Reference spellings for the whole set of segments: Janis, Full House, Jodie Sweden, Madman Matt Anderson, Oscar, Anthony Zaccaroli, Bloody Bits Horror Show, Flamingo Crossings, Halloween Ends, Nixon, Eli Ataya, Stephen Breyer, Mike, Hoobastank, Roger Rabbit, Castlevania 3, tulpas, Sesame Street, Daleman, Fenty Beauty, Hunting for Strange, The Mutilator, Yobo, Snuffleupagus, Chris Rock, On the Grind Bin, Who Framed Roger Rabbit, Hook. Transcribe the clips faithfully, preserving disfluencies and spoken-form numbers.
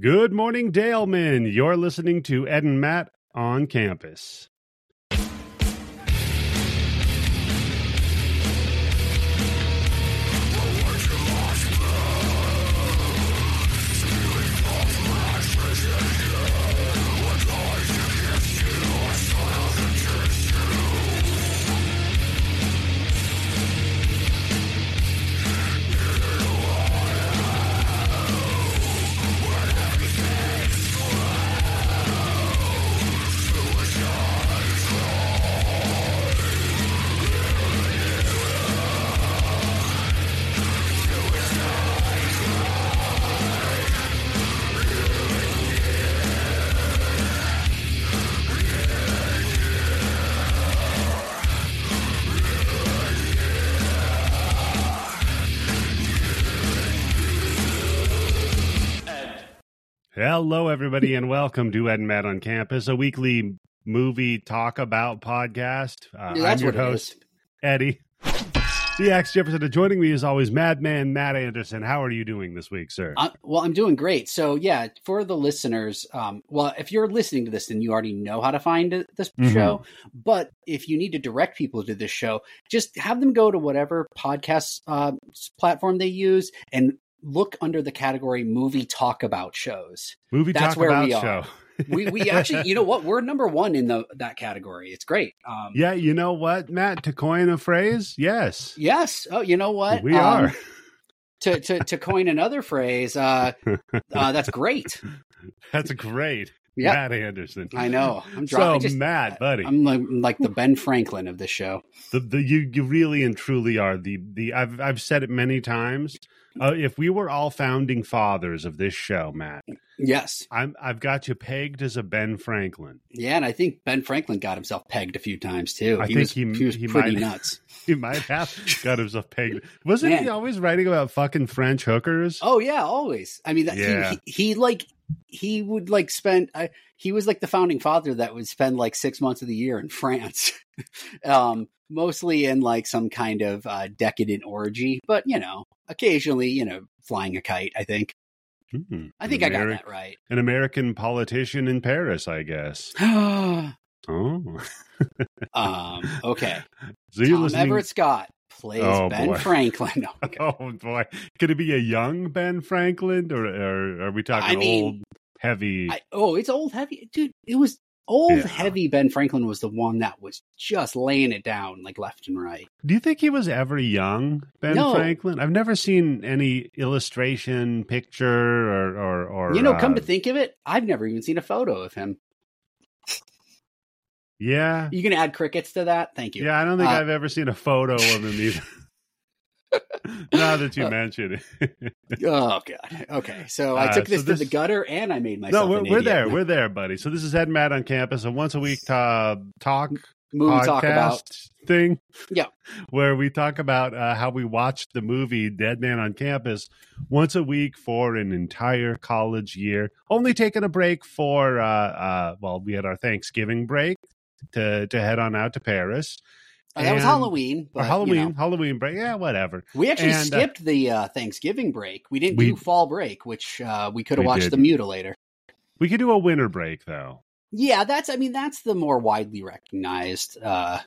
Good morning, Dalemen. You're listening to Ed and Matt on Campus. Hello, everybody, and welcome to Ed and Matt on Campus, a weekly movie talk about podcast. Uh, yeah, I'm your host, Eddie C X Jefferson, and joining me as always, Madman Matt Anderson. How are you doing this week, sir? Uh, well, I'm doing great. So, yeah, for the listeners, um, well, if you're listening to this, then you already know how to find this mm-hmm. show. But if you need to direct people to this show, just have them go to whatever podcast uh, platform they use and look under the category movie talk about shows. Movie That's talk where about we are. show. we we actually, you know what? We're number one in the that category. It's great. Um, yeah, you know what, Matt? To coin a phrase, yes. Yes. Oh, you know what? We um, are. To, to to coin another phrase, uh, uh, that's great. That's great. Yep. Matt Anderson. I know. I'm dry. So just, Matt, buddy. I'm like, I'm like the Ben Franklin of this show. The, the you you really and truly are the the I've I've said it many times. Uh, if we were all founding fathers of this show, Matt. Yes. I'm, I've got you pegged as a Ben Franklin. Yeah, and I think Ben Franklin got himself pegged a few times, too. I he think was, he, he was he pretty might, nuts. He might have got himself pegged. Wasn't Man. he always writing about fucking French hookers? Oh, yeah, always. I mean, that, yeah. he, he, he, like, he would, like, spend... I, he was, like, the founding father that would spend, like, six months of the year in France. um, mostly in, like, some kind of uh, decadent orgy. But, you know... Occasionally, you know, flying a kite, I think. Mm-hmm. I think Ameri- I got that right. An American politician in Paris, I guess. oh. um, okay. So Tom listening- Everett Scott plays oh, Ben boy. Franklin. Oh, okay. oh, boy. Could it be a young Ben Franklin? Or, or are we talking I mean, old, heavy? I, oh, it's old, heavy. Dude, it was old, yeah. heavy Ben Franklin was the one that was just laying it down, like, left and right. Do you think he was ever young, Ben no. Franklin? I've never seen any illustration, picture, or... or, or you know, uh, come to think of it, I've never even seen a photo of him. Yeah. You can add crickets to that? Thank you. Yeah, I don't think uh, I've ever seen a photo of him either. Now that you uh, mention it. Oh, God. Okay. So I took uh, so this, this to the gutter and I made myself No, we're, we're there. We're there, buddy. So this is Ed and Matt on Campus, a once a week uh, talk movie podcast talk about. thing. Yeah. Where we talk about uh, how we watched the movie Dead Man on Campus once a week for an entire college year. Only taking a break for, uh, uh, well, we had our Thanksgiving break to to head on out to Paris. Oh, that was Halloween. But, or Halloween, you know. Halloween break. Yeah, whatever. We actually and, skipped uh, the uh, Thanksgiving break. We didn't we, do fall break, which uh, we could have watched did. The Mutilator. We could do a winter break, though. Yeah, that's, I mean, that's the more widely recognized uh,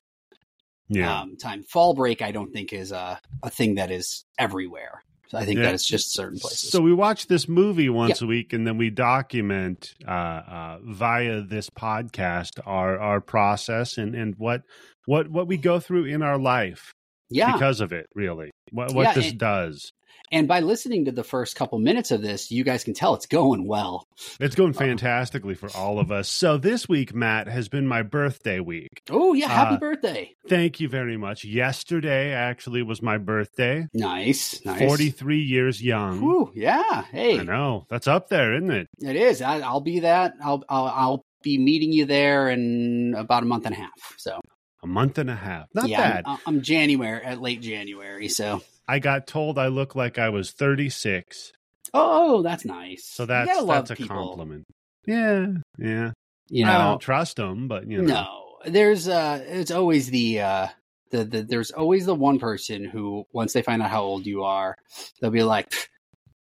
yeah. um, time. Fall break, I don't think, is a, a thing that is everywhere. So I think yeah. that it's just certain places. So we watch this movie once yeah. a week, and then we document uh, uh, via this podcast our our process and, and what... What what we go through in our life yeah. because of it, really. What what yeah, this and, does. And by listening to the first couple minutes of this, you guys can tell it's going well. It's going fantastically for all of us. So this week, Matt, has been my birthday week. Oh, yeah. Happy uh, birthday. Thank you very much. Yesterday, actually, was my birthday. Nice. Nice. forty-three years young. Whew, yeah. Hey. I know. That's up there, isn't it? It is. I, I'll be that. I'll, I'll I'll be meeting you there in about a month and a half, so... A month and a half. Not yeah, bad. I'm, I'm January, at late January, so. I got told I look like I was thirty-six. Oh, that's nice. So that's, that's a people. compliment. Yeah, yeah. You know, I don't trust them, but you know. No, there's, uh, it's always the, uh, the, the, there's always the one person who, once they find out how old you are, they'll be like,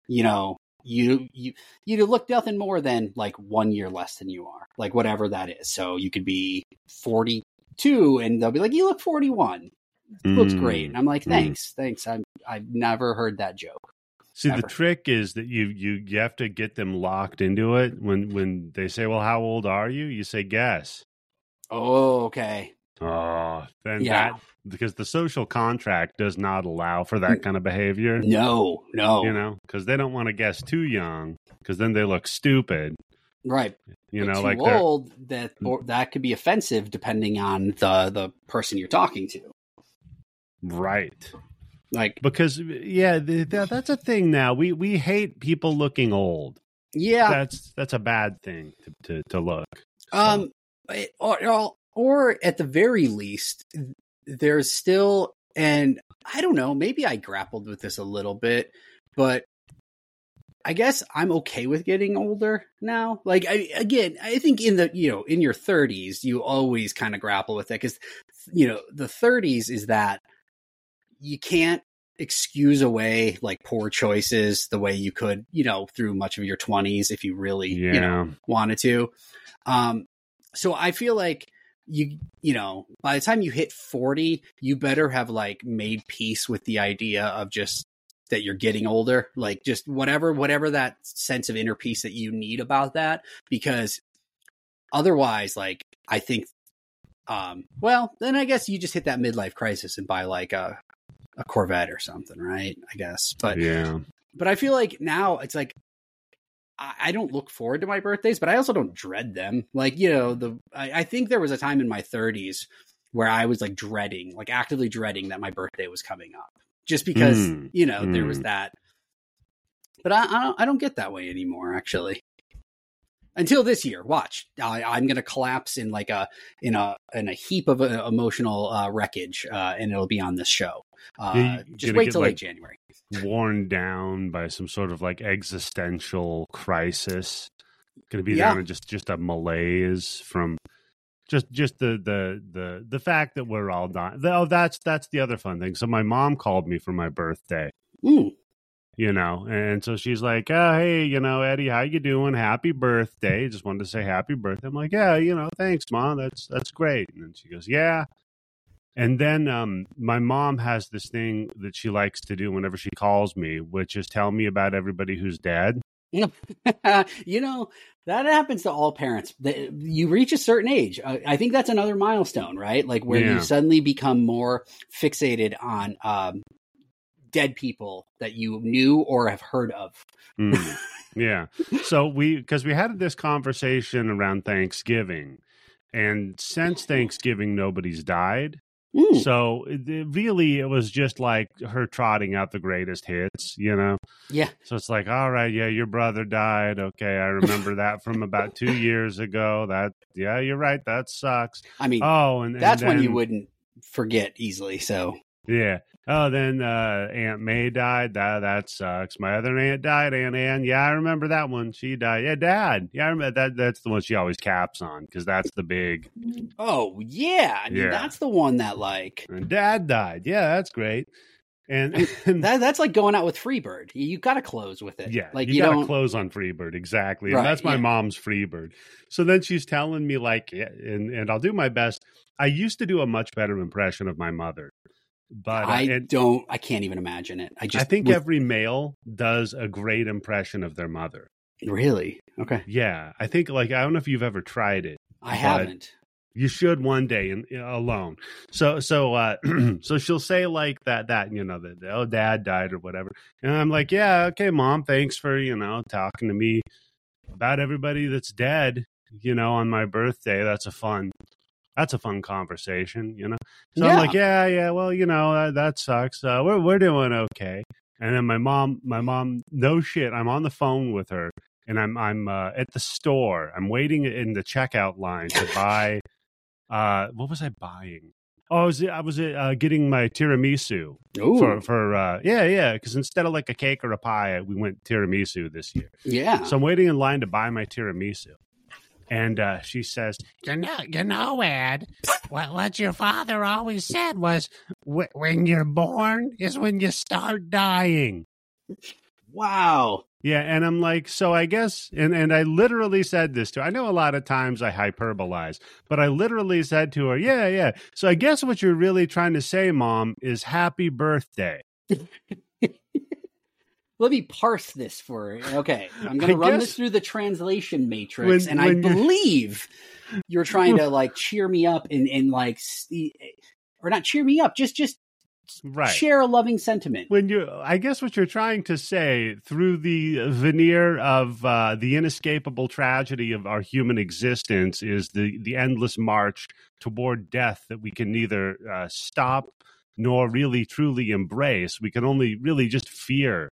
you know, you you you look nothing more than like one year less than you are, like whatever that is. So you could be forty-two and they'll be like, you look forty-one. Mm. Looks great. And I'm like, thanks, mm. thanks. I'm, I've never heard that joke. See, ever. The trick is that you, you you have to get them locked into it. When when they say, well, how old are you? You say, guess. Oh, okay. Oh, then yeah. that, because the social contract does not allow for that kind of behavior. No, no. You know, because they don't want to guess too young, because then they look stupid. Right. You but know, too like old, that or, that could be offensive depending on the, the person you're talking to. Right. Like, because, yeah, th- th- that's a thing now. We we hate people looking old. Yeah. That's that's a bad thing to, to, to look. So. Um, it, or, or, or at the very least, there's still, and I don't know, maybe I grappled with this a little bit, but I guess I'm okay with getting older now. Like, I, again, I think in the, you know, in your thirties, you always kind of grapple with it because, you know, the thirties is that you can't excuse away like poor choices the way you could, you know, through much of your twenties if you really, yeah. you know, wanted to. Um, so I feel like, You you know, by the time you hit forty, you better have like made peace with the idea of just that you're getting older, like just whatever, whatever that sense of inner peace that you need about that, because otherwise, like I think, um, well, then I guess you just hit that midlife crisis and buy like a a Corvette or something, right? I guess, but yeah, but I feel like now it's like. I don't look forward to my birthdays, but I also don't dread them. Like, you know, the, I, I think there was a time in my thirties where I was like dreading, like actively dreading that my birthday was coming up just because, mm. you know, mm. there was that, but I, I don't, I don't get that way anymore, actually. Until this year, watch, I, I'm going to collapse in like a, in a, in a heap of uh, emotional uh, wreckage uh, and it'll be on this show. Uh, yeah, just wait till like, late January. Worn down by some sort of like existential crisis. Going to be yeah. down in just, just a malaise from just, just the, the, the, the fact that we're all dying. Oh, that's, that's the other fun thing. So my mom called me for my birthday. Ooh. You know, and so she's like, oh, hey, you know, Eddie, how you doing? Happy birthday. Just wanted to say happy birthday. I'm like, yeah, you know, thanks, Mom. That's that's great. And then she goes, yeah. And then um, my mom has this thing that she likes to do whenever she calls me, which is tell me about everybody who's dead. You know, that happens to all parents. You reach a certain age. I think that's another milestone, right? Like where yeah. you suddenly become more fixated on um dead people that you knew or have heard of. mm, yeah. So we, because we had this conversation around Thanksgiving, and since Thanksgiving, nobody's died. Mm. So it, it really, it was just like her trotting out the greatest hits, you know? Yeah. So it's like, all right, yeah, your brother died. Okay. I remember that from about two years ago. That, yeah, you're right. That sucks. I mean, oh, and that's and then, when you wouldn't forget easily. So yeah. Oh, then uh, Aunt May died. That, that sucks. My other aunt died. Aunt Ann. Yeah, I remember that one. She died. Yeah, Dad. Yeah, I remember that. That's the one she always caps on because that's the big. Oh, yeah. I mean, yeah. That's the one that like. And Dad died. Yeah, that's great. And, and that, that's like going out with Freebird. You got to close with it. Yeah, like you, you got to close on Freebird. Exactly. Right, and that's my yeah. mom's Freebird. So then she's telling me like, and, and I'll do my best. I used to do a much better impression of my mother. But I it, don't, I can't even imagine it. I just, I think with, every male does a great impression of their mother. Really? Okay. Yeah. I think like, I don't know if you've ever tried it. I haven't. You should one day in, in, alone. So, so, uh, so she'll say like that, that, you know, that, oh, Dad died or whatever. And I'm like, yeah, okay, Mom, thanks for, you know, talking to me about everybody that's dead, you know, on my birthday. That's a fun That's a fun conversation, you know? So yeah. I'm like, yeah, yeah, well, you know, that, that sucks. Uh, we're we're doing okay. And then my mom, my mom, no shit, I'm on the phone with her and I'm I'm uh, at the store. I'm waiting in the checkout line to buy, uh, what was I buying? Oh, I was, I was uh, getting my tiramisu. Ooh. for, for uh, yeah, yeah. Because instead of like a cake or a pie, we went tiramisu this year. Yeah. So I'm waiting in line to buy my tiramisu. And uh, she says, you know, you know, Ed, what, what your father always said was, when you're born is when you start dying. Wow. Yeah, and I'm like, so I guess, and, and I literally said this to her. I know a lot of times I hyperbolize, but I literally said to her, yeah, yeah. So I guess what you're really trying to say, Mom, is happy birthday. Let me parse this for you. Okay, I'm going to run this through the translation matrix, when, and when I believe you're, you're trying to, like, cheer me up and, and like, or not cheer me up, just, just, right, share a loving sentiment. When you, I guess what you're trying to say through the veneer of uh, the inescapable tragedy of our human existence is the, the endless march toward death that we can neither uh, stop nor really truly embrace. We can only really just fear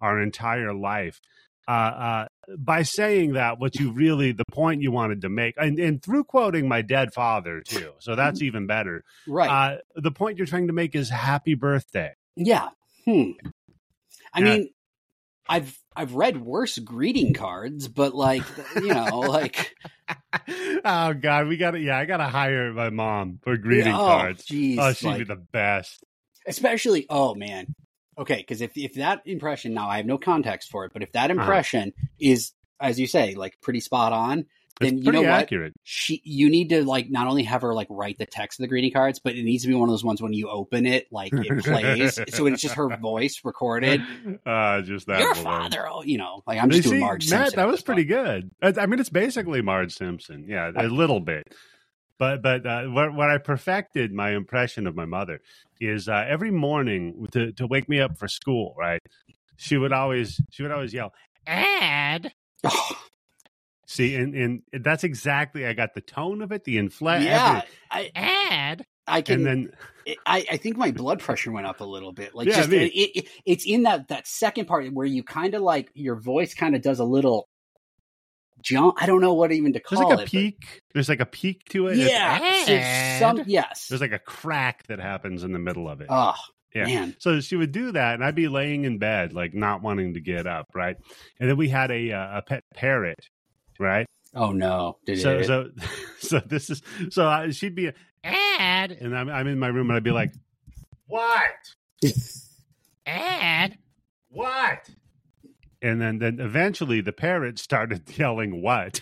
our entire life. Uh, uh, by saying that, what you really, the point you wanted to make, and, and through quoting my dead father too, so that's even better. Right. Uh, the point you're trying to make is happy birthday. Yeah. Hmm. I yeah. mean, I've I've read worse greeting cards, but like, you know, like. Oh God, we got to, yeah, I got to hire my mom for greeting yeah, oh, cards. Geez, oh, she'd like, be the best. Especially, oh man. Okay, because if, if that impression, now I have no context for it, but if that impression uh-huh. is, as you say, like pretty spot on, then it's, you know, accurate. What? She, you need to like not only have her like write the text of the greeting cards, but it needs to be one of those ones when you open it, like it plays. So it's just her voice recorded. Uh, just that. Your father, oh, you know, like I'm just you doing see, Marge Matt, Simpson. That was pretty good. I mean, it's basically Marge Simpson. Yeah, a little bit. But but uh, what, what I perfected my impression of my mother is uh, every morning to, to wake me up for school, right? She would always she would always yell, "Ed." Oh. See, and, and that's exactly, I got the tone of it, the inflection. Yeah, I, Ed. I can. And then I, I think my blood pressure went up a little bit. Like yeah, just it, it, it's in that that second part where you kind of like your voice kind of does a little. Jump, I don't know what even to call it. There's like a it, peak. But... There's like a peak to it. Yeah. There's some, yes. There's like a crack that happens in the middle of it. Oh, yeah. Man. So she would do that, and I'd be laying in bed, like not wanting to get up, right? And then we had a uh, a pet parrot, right? Oh no! Did so it? so so this is so I, she'd be Ed, and I'm I'm in my room, and I'd be like, what? Ed, what? And then, then eventually the parrot started yelling, what?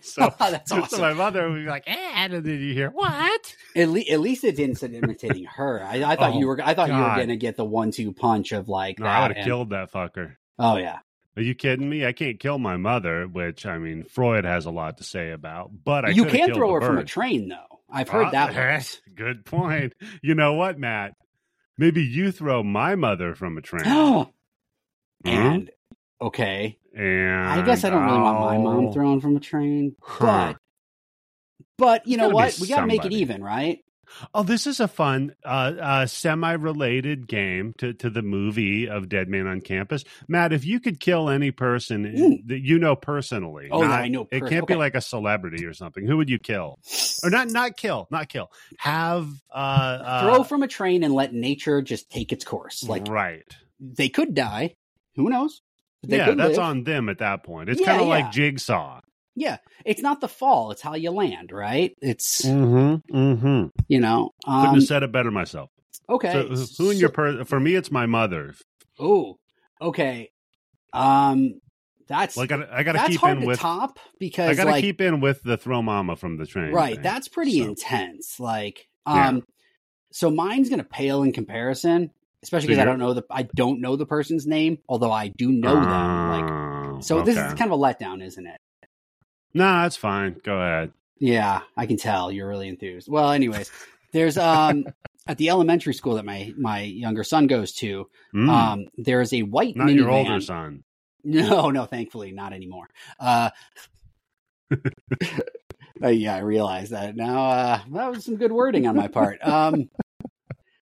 So, oh, that's awesome. So my mother would be like, and, and then you hear, what? At, le- at least it didn't start imitating her. I, I thought oh, you were I thought God. you were going to get the one two punch of like no, that. I would have killed that fucker. Oh, yeah. Are you kidding me? I can't kill my mother, which, I mean, Freud has a lot to say about. But I You can throw her bird. From a train, though. I've heard oh, that one. Good point. You know what, Matt? Maybe you throw my mother from a train. Oh. And... Mm-hmm. Okay. And I guess I don't really oh. want my mom thrown from a train, but, but you know what? We got to make it even, right? Oh, this is a fun, uh, uh, semi-related game to, to the movie of Dead Man on Campus. Matt, if you could kill any person mm. that you know personally, oh, not, yeah, I know. Pers- it can't okay. be like a celebrity or something. Who would you kill? Or not, not kill, not kill. Have uh, uh, throw from a train and let nature just take its course. Like right, they could die. Who knows? They yeah, that's live. On them at that point. It's yeah, kind of yeah. like Jigsaw. Yeah, it's not the fall; it's how you land, right? It's mm-hmm, mm-hmm. you know. Um, Couldn't have said it better myself. Okay, so, who so, in your per- for me, it's my mother. Oh, okay. Um, that's like well, I got to keep in with top because I got to like, keep in with the throw mama from the train. Right, thing. That's pretty so. intense. Like, um, yeah. so mine's gonna pale in comparison. Especially because so I don't know the I don't know the person's name, although I do know uh, them. Like, so okay. This is kind of a letdown, isn't it? No, nah, that's fine. Go ahead. Yeah, I can tell you're really enthused. Well, anyways, there's um at the elementary school that my my younger son goes to. Mm. Um, there is a white not minivan. Your older son. No, no, thankfully not anymore. Uh, yeah, I realize that now. Uh, that was some good wording on my part. Um.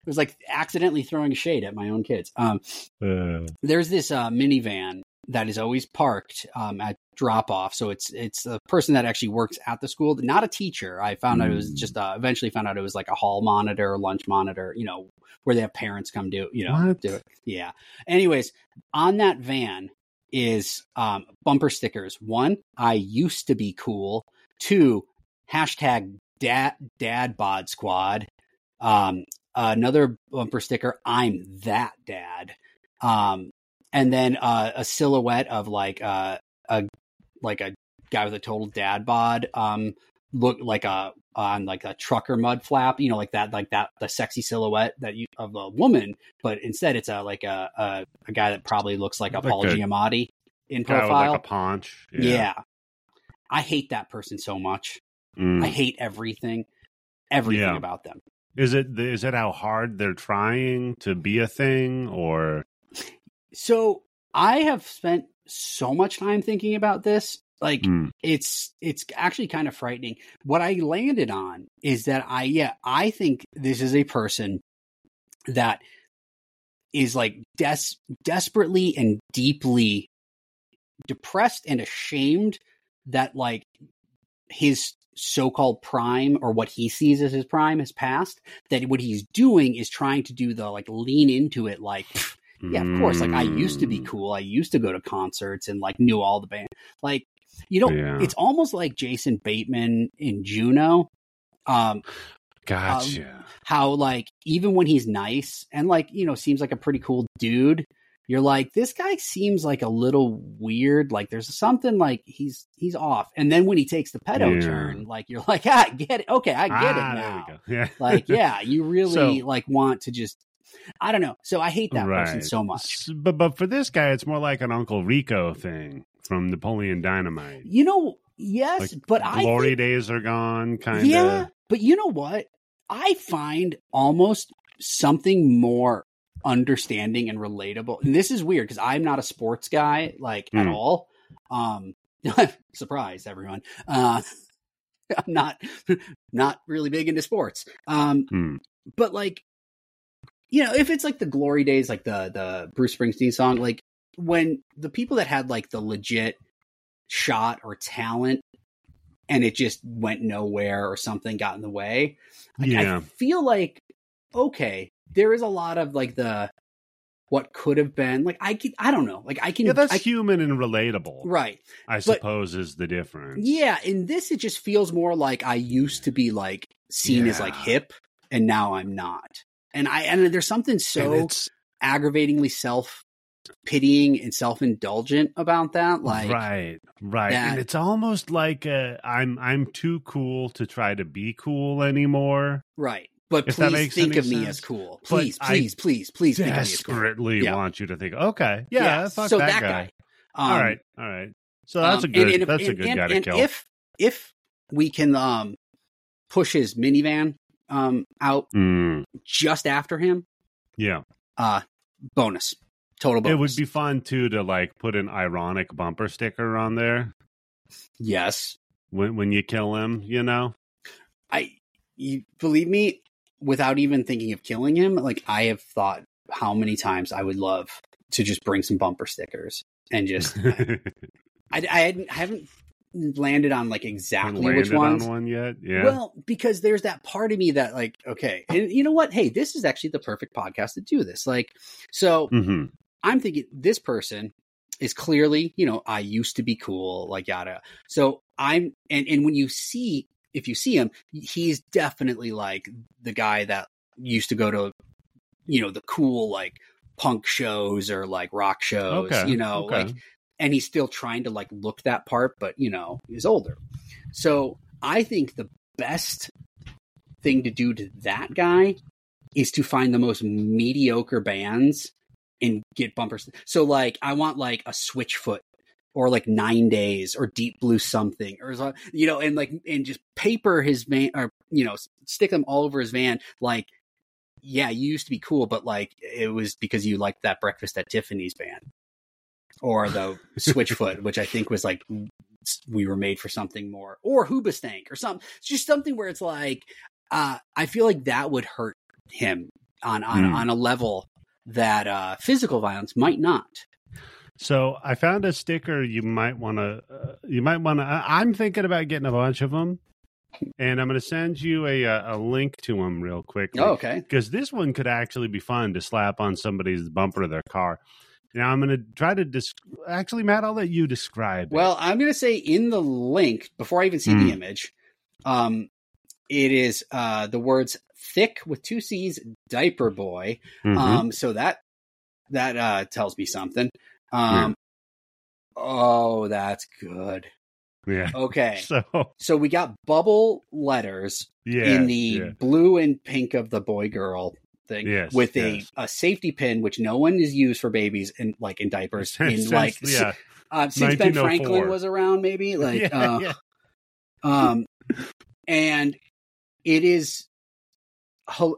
It was like accidentally throwing shade at my own kids. Um, uh, there's this uh, minivan that is always parked um, at drop off. So it's it's a person that actually works at the school, not a teacher. I found mm. out it was just uh, eventually found out it was like a hall monitor, lunch monitor, you know, where they have parents come do, you know, do it. Yeah. Anyways, on that van is um, bumper stickers. One, I used to be cool. Two, hashtag dad, dad bod squad. Um, Uh, another bumper sticker, I'm that dad. Um, And then uh, a silhouette of like uh, a like a guy with a total dad bod, um, look like a on like a trucker mud flap, you know, like that, like that, the sexy silhouette that you of a woman, but instead it's a like a a, a guy that probably looks like, like Paul a Giamatti in guy profile, with like a paunch. Yeah. yeah, I hate that person so much. Mm. I hate everything, everything yeah. about them. Is it is it how hard they're trying to be a thing, or? So I have spent so much time thinking about this. Like mm. it's, it's actually kind of frightening. What I landed on is that I, yeah, I think this is a person that is like des- desperately and deeply depressed and ashamed that like his so-called prime, or what he sees as his prime, has passed, that what he's doing is trying to do the like lean into it. Like, yeah, of course. Like I used to be cool. I used to go to concerts and like knew all the band, like, you know, yeah. It's almost like Jason Bateman in Juno. Um, gotcha. Um, how like, even when he's nice and like, you know, seems like a pretty cool dude, you're like, this guy seems like a little weird. Like there's something like he's, he's off. And then when he takes the pedo yeah. turn, like you're like, ah, I get it. Okay. I get ah, it now. Yeah. Like, yeah, you really so, like want to just, I don't know. So I hate that right. person so much. But, but for this guy, it's more like an Uncle Rico thing. From Napoleon Dynamite. You know, yes, like, but I... Glory think, days are gone, kind of. Yeah, but you know what? I find almost something more understanding and relatable. And this is weird, because I'm not a sports guy, like, mm. at all. Um, surprise, everyone. Uh, I'm not, not really big into sports. Um, mm. But, like, you know, if it's, like, the glory days, like the the Bruce Springsteen song, like, when the people that had like the legit shot or talent and it just went nowhere or something got in the way, like, yeah. I feel like, okay, there is a lot of like the, what could have been, like, I can, I don't know. Like I can, yeah, that's I, human and relatable. Right. I but, suppose is the difference. Yeah. In this, it just feels more like I used to be like seen yeah. as like hip, and now I'm not. And I, and there's something so aggravatingly self pitying and self-indulgent about that, like right right that, and it's almost like uh i'm i'm too cool to try to be cool anymore, right? But if please think of sense. me as cool, please but please I please please think desperately of me as cool. want you to think okay yeah, yeah. Fuck so that, that guy, guy. Um, all right all right so that's um, a good and, and, that's and, a good and, guy and, to and kill if if we can um push his minivan um out mm. just after him, yeah uh bonus Total bonus. It would be fun, too, to, like, put an ironic bumper sticker on there. Yes. When when you kill him, you know? I, you, believe me, without even thinking of killing him, like, I have thought how many times I would love to just bring some bumper stickers and just... I, I, I, hadn't, I haven't landed on, like, exactly landed which ones. on one yet? Yeah. Well, because there's that part of me that, like, okay, and you know what? Hey, this is actually the perfect podcast to do this. Like, so... Mm-hmm. I'm thinking this person is clearly, you know, I used to be cool, like yada. So I'm, and, and when you see, if you see him, he's definitely like the guy that used to go to, you know, the cool, like punk shows or like rock shows, okay, you know, okay. like, and he's still trying to like look that part, but you know, he's older. So I think the best thing to do to that guy is to find the most mediocre bands and get bumpers. So like, I want like a Switchfoot or like Nine Days or Deep Blue something, or, you know, and like, and just paper his van, or, you know, stick them all over his van. Like, yeah, you used to be cool, but like, it was because you liked that Breakfast at Tiffany's band or the Switchfoot, which I think was like, we were made for something more, or Hoobastank or something. It's just something where it's like, uh, I feel like that would hurt him on, on, mm. on a level that uh, physical violence might not. So I found a sticker you might want to, uh, you might want to, I'm thinking about getting a bunch of them, and I'm going to send you a a link to them real quick. Oh, okay. Because this one could actually be fun to slap on somebody's bumper of their car. Now I'm going to try to, dis- actually, Matt, I'll let you describe well, it. Well, I'm going to say in the link, before I even see mm. the image, um, it is uh, the words thick with two C's, diaper boy. Mm-hmm. Um, so that that uh, tells me something. Um, yeah. Oh, that's good. Yeah. Okay. So, so we got bubble letters yeah, in the yeah. blue and pink of the boy girl thing yes, with yes. a, a safety pin, which no one is used for babies in like in diapers in since, like yeah. uh, since Ben Franklin was around, maybe like, yeah, uh, yeah. um, and it is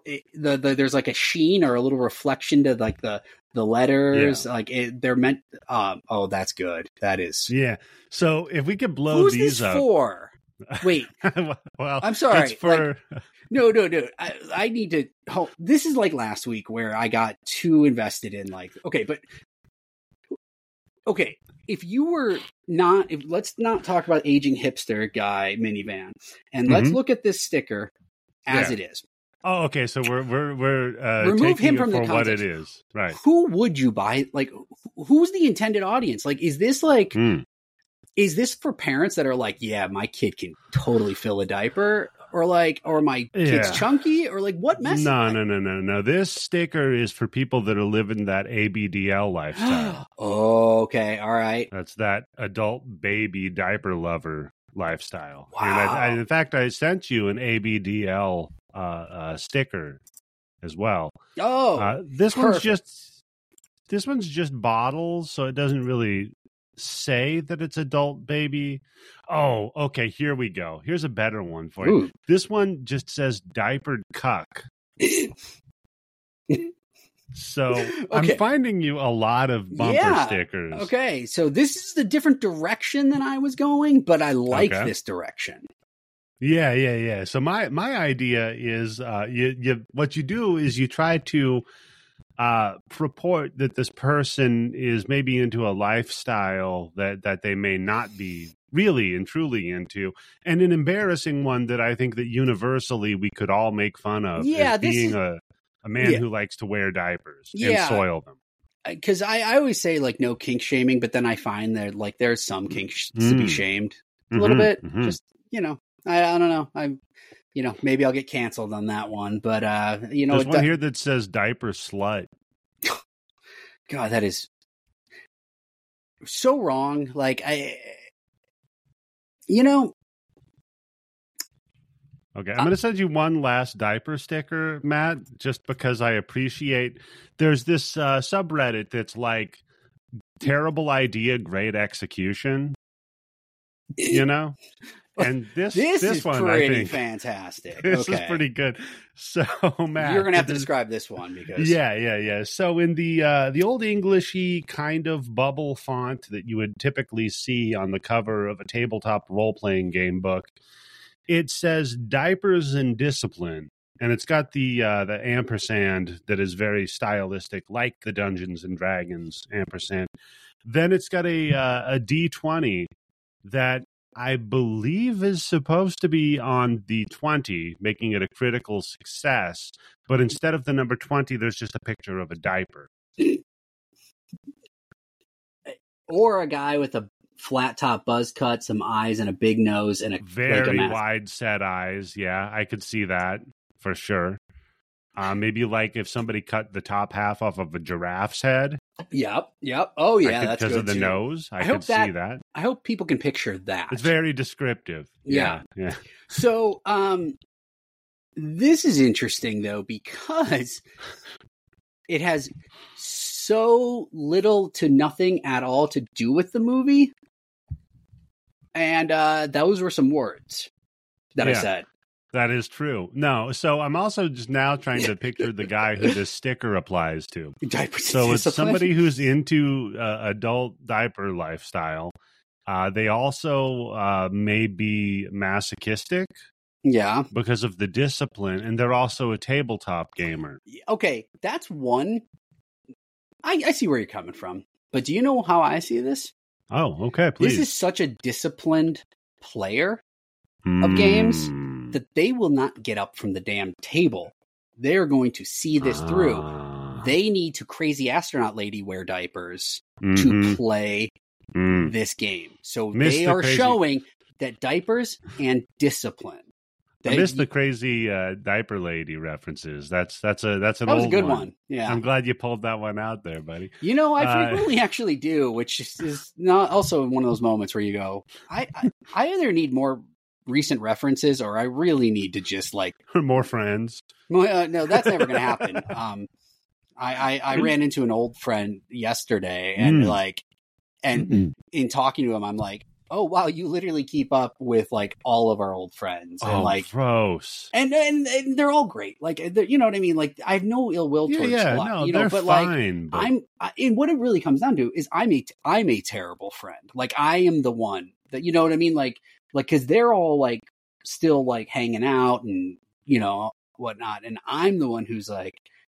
it, the, the there's like a sheen or a little reflection to like the. The letters, yeah. like it, they're meant. Um, oh, that's good. That is, yeah. So if we could blow Who's these this up for, wait. Well, I'm sorry. It's for... like, no, no, no. I, I need to. Oh, this is like last week where I got too invested in like. Okay, but okay. If you were not, if, let's not talk about aging hipster guy minivan, and mm-hmm. let's look at this sticker as yeah. it is. Oh, okay. So we're we're we're uh, remove him from it for the context. What it is, right? Who would you buy? Like, who's the intended audience? Like, is this like, mm. is this for parents that are like, yeah, my kid can totally fill a diaper, or like, or my yeah. kid's chunky, or like, what message? No, like? no, no, no, no. This sticker is for people that are living that A B D L lifestyle. Oh, okay, all right. That's that adult baby diaper lover lifestyle. Wow. And I, I, in fact, I sent you an A B D L. Uh, uh, sticker as well. Oh, uh, this perfect. one's just this one's just bottles, so it doesn't really say that it's adult baby. Oh, okay. Here we go. Here's a better one for Ooh. you. This one just says diapered cuck. So okay. I'm finding you a lot of bumper yeah. stickers. Okay, so this is the different direction than I was going, but I like okay. this direction. Yeah, yeah, yeah. So my, my idea is uh, you, you, what you do is you try to uh, purport that this person is maybe into a lifestyle that, that they may not be really and truly into, and an embarrassing one that I think that universally we could all make fun of yeah, as being is, a, a man yeah. who likes to wear diapers yeah. and soil them. Because I, I always say, like, no kink shaming, but then I find that, like, there's some kink sh- mm. to be shamed a mm-hmm, little bit. Mm-hmm. Just, you know. I, I don't know. I, you know, maybe I'll get canceled on that one. But uh, you know, there's one di- here that says diaper slut. God, that is so wrong. Like I, you know. Okay, I'm uh, going to send you one last diaper sticker, Matt, just because I appreciate. There's this uh, subreddit that's like terrible idea, great execution. You know. And this this, this is one, pretty I think, fantastic. This okay. is pretty good. So, Matt, you're gonna have to describe this one because yeah, yeah, yeah. So, in the uh, the old Englishy kind of bubble font that you would typically see on the cover of a tabletop role playing game book, it says "diapers and discipline," and it's got the uh, the ampersand that is very stylistic, like the Dungeons and Dragons ampersand. Then it's got a uh, a D twenty that. I believe is supposed to be on the twenty, making it a critical success. But instead of the number twenty, there's just a picture of a diaper. Or a guy with a flat top buzz cut, some eyes and a big nose and a very like a wide set eyes. Yeah, I could see that for sure. Uh, maybe like if somebody cut the top half off of a giraffe's head. Yep, yep. Oh, yeah, could, that's because of the too. nose. I, I could that, see that. I hope people can picture that. It's very descriptive. Yeah. yeah. yeah. So um, this is interesting, though, because it has so little to nothing at all to do with the movie. And uh, those were some words that yeah. I said. That is true. No, so I'm also just now trying to picture the guy who this sticker applies to. So it's somebody who's into uh, adult diaper lifestyle. Uh, they also uh, may be masochistic. Yeah. Because of the discipline. And they're also a tabletop gamer. Okay, that's one. I, I see where you're coming from. But do you know how I see this? Oh, okay, please. This is such a disciplined player mm. of games. That they will not get up from the damn table. They're going to see this uh, through. They need to crazy astronaut lady wear diapers mm-hmm. to play mm. this game. So Miss they the are crazy. showing that diapers and discipline They, I missed the crazy uh, diaper lady references. That's that's a that's an that was old a good one. one. Yeah, I'm glad you pulled that one out there, buddy. You know, I uh, frequently actually do, which is not also one of those moments where you go, I I, I either need more recent references or I really need to just like more friends. Uh, no, that's never going to happen. Um, I, I I ran into an old friend yesterday, and mm. like, and Mm-mm. in talking to him, I'm like, oh wow, you literally keep up with like all of our old friends. And, oh, like, gross! And, and and they're all great. Like, you know what I mean? Like, I have no ill will towards yeah, yeah, a lot, no, you know. But fine, like, but... I'm I, and what it really comes down to is I'm a I'm a terrible friend. Like, I am the one that, you know what I mean? Like, like because they're all like still like hanging out and you know whatnot, and I'm the one who's like,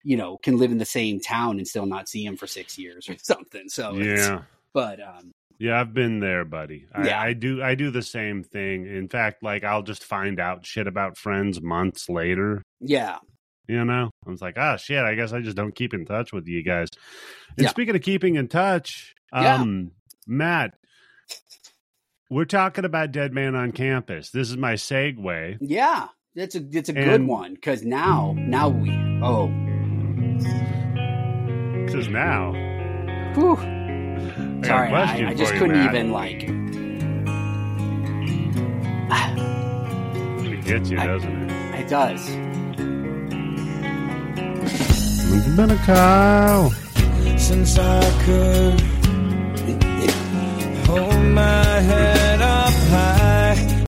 you know, can live in the same town and still not see him for six years or something. So yeah, it's, but um. Yeah, I've been there, buddy. I, yeah. I do. I do the same thing. In fact, like, I'll just find out shit about friends months later. Yeah. You know, I was like, ah, shit, I guess I just don't keep in touch with you guys. And yeah. speaking of keeping in touch, um, yeah. Matt, we're talking about Dead Man on Campus. This is my segue. Yeah, that's a it's a and, good one because now now we oh, because now. Whew. I Sorry, I, I just couldn't you, even like. It gets you, I, doesn't it? It does. We've been a cow since I could hold my head up high.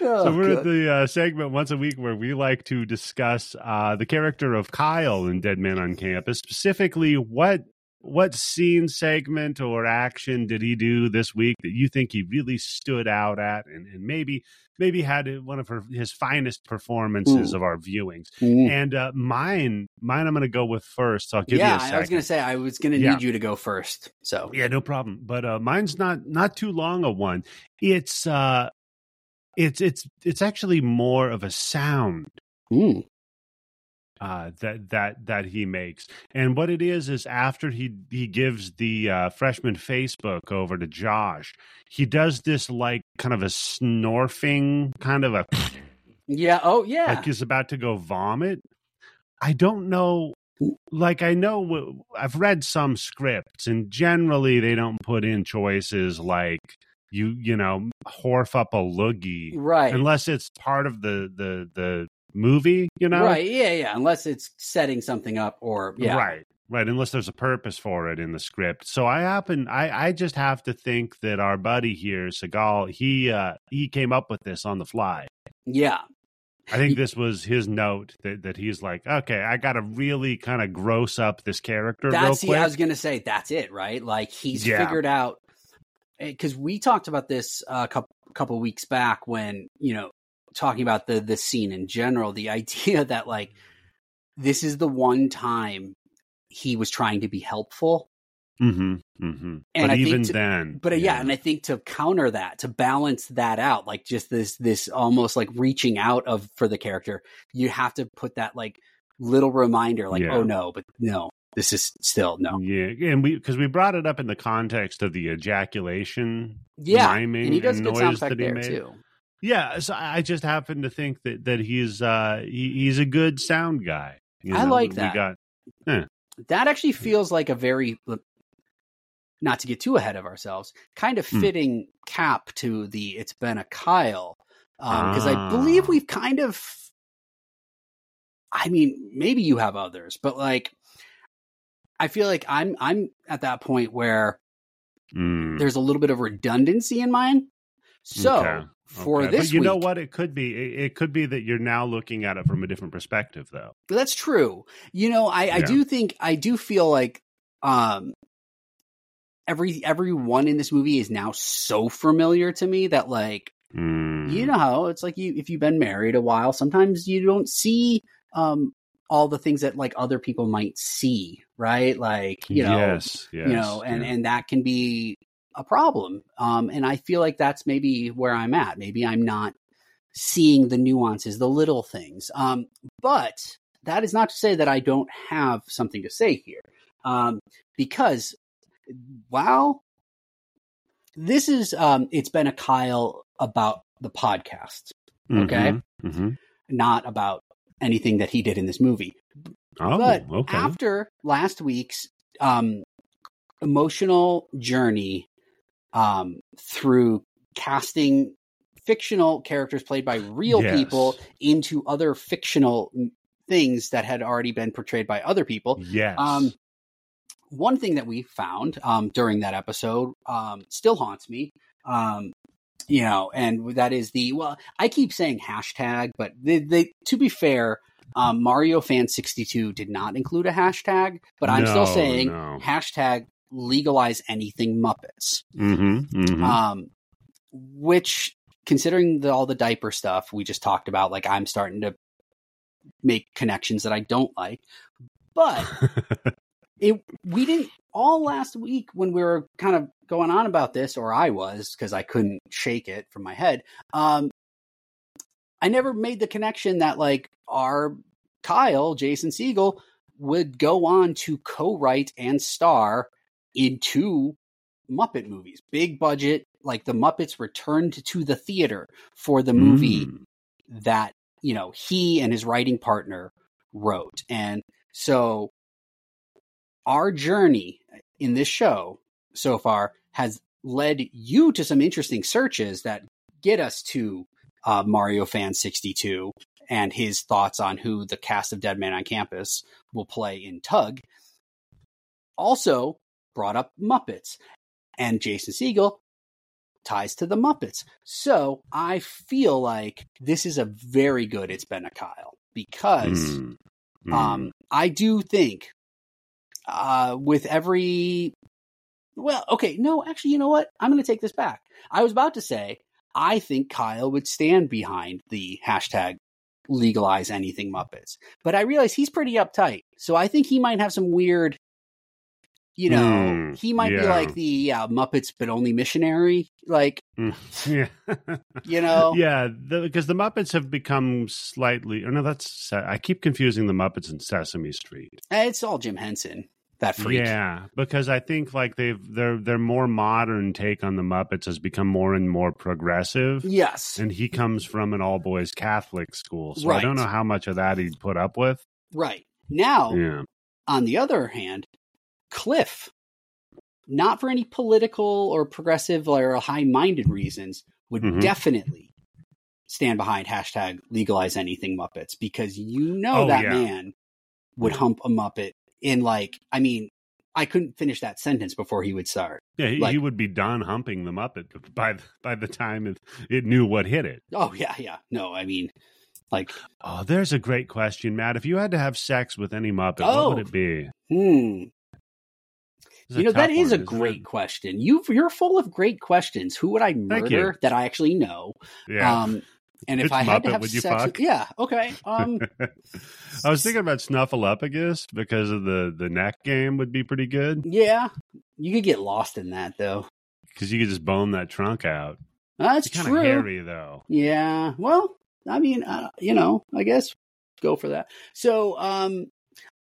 Oh, so we're good. At the uh, segment once a week where we like to discuss uh, the character of Kyle in Dead Man on Campus, specifically what. What scene, segment, or action did he do this week that you think he really stood out at, and, and maybe maybe had one of her, his finest performances Ooh. Of our viewings? Ooh. And uh, mine, mine, I'm going to go with first. So I'll give yeah, you a second. I was going to say I was going to yeah. need you to go first. So yeah, no problem. But uh, mine's not not too long a one. It's uh, it's it's it's actually more of a sound. Ooh. Uh, that that that he makes, and what it is is after he he gives the uh, freshman Facebook over to Josh, he does this like kind of a snorfing kind of a yeah oh yeah like he's about to go vomit. I don't know, like I know I've read some scripts, and generally they don't put in choices like you you know horf up a loogie, right? Unless it's part of the the the. movie, you know, right? Yeah, yeah. Unless it's setting something up, or yeah, right, right. Unless there's a purpose for it in the script. So I happen, I, I just have to think that our buddy here, Seagal, he, uh, he came up with this on the fly. Yeah, I think this was his note that that he's like, okay, I got to really kind of gross up this character. That's real quick. I was gonna say that's it, right? Like he's yeah. figured out, because we talked about this a couple couple weeks back when you know. talking about the the scene in general, the idea that like this is the one time he was trying to be helpful, mm-hmm, mm-hmm. And but I even think to, then but yeah. yeah and I think to counter that, to balance that out, like just this this almost like reaching out of for the character, you have to put that like little reminder like yeah. oh no but no this is still no yeah and we because we brought it up in the context of the ejaculation yeah miming and he does and good noise sound effect there made. too. Yeah, so I just happen to think that that he's uh, he, he's a good sound guy. You know, I like that. We got, eh. That actually feels like a very, not to get too ahead of ourselves, kind of fitting mm. cap to the It's Been a Kyle. Because um, ah. I believe we've kind of, I mean, maybe you have others, but like, I feel like I'm I'm at that point where mm. there's a little bit of redundancy in mine. So. Okay. For okay. this but you week. know what it could be it, it could be that you're now looking at it from a different perspective though. That's true. You know, I, yeah. I do think I do feel like um every everyone in this movie is now so familiar to me that like mm. you know how it's like you if you've been married a while, sometimes you don't see um all the things that like other people might see, right? Like, you know, yes, yes, you know, and, yeah. and that can be a problem. Um, and I feel like that's maybe where I'm at. Maybe I'm not seeing the nuances, the little things. Um, but that is not to say that I don't have something to say here. Um, because wow, this is, um, It's Been a Kyle about the podcast. Okay. Mm-hmm. Not about anything that he did in this movie. Oh, but okay. After last week's um, emotional journey um, through casting fictional characters played by real yes. people into other fictional things that had already been portrayed by other people. Yes. Um, one thing that we found um, during that episode um, still haunts me. Um, you know, and that is the, well, I keep saying hashtag, but they, they to be fair, um, Mario Fan sixty-two did not include a hashtag, but I'm no, still saying no. hashtag legalize anything Muppets. Mm-hmm, mm-hmm. Um, which considering the, all the diaper stuff we just talked about, like I'm starting to make connections that I don't like, but it, we didn't all last week when we were kind of going on about this, or I was, because I couldn't shake it from my head. Um, I never made the connection that like our Kyle, Jason Segel, would go on to co-write and star in two Muppet movies, big budget, like the Muppets returned to the theater for the movie mm. that, you know, he and his writing partner wrote. And so our journey in this show so far has led you to some interesting searches that get us to uh, Mario Fan sixty-two and his thoughts on who the cast of Dead Man on Campus will play in Tug. Also brought up Muppets, and Jason Segel ties to the Muppets. So I feel like this is a very good It's Been a Kyle, because mm. Mm. Um, I do think uh, with every... Well, okay, no, actually, you know what? I'm going to take this back. I was about to say, I think Kyle would stand behind the hashtag legalize anything Muppets. But I realize he's pretty uptight. So I think he might have some weird, you know, mm, he might yeah. be like the uh, Muppets, but only missionary. Like, mm, yeah. you know? Yeah, because the, the Muppets have become slightly, oh no, that's, I keep confusing the Muppets and Sesame Street. It's all Jim Henson. That freak. Yeah, because I think like they've their their more modern take on the Muppets has become more and more progressive. Yes, and he comes from an all boys Catholic school, so right. I don't know how much of that he'd put up with. Right now, yeah. on the other hand, Cliff, not for any political or progressive or high minded reasons, would mm-hmm. definitely stand behind hashtag legalize anything Muppets, because you know oh, that yeah. man would hump a Muppet. In like, I mean, I couldn't finish that sentence before he would start. Yeah, he, like, he would be done humping the Muppet by the, by the time it, it knew what hit it. Oh, yeah, yeah. No, I mean, like... Oh, there's a great question, Matt. If you had to have sex with any Muppet, oh, what would it be? Hmm. You know, that one, is a great it? question. You've, you're full of great questions. Who would I murder that I actually know? Yeah. Um, And if Which I had Muppet to have would you sex fuck? With, yeah, okay. Um, I was thinking about Snuffleupagus because of the, the neck game would be pretty good. Yeah, you could get lost in that, though. Because you could just bone that trunk out. That's it's true. It's kind of hairy, though. Yeah, well, I mean, uh, you know, I guess go for that. So, um,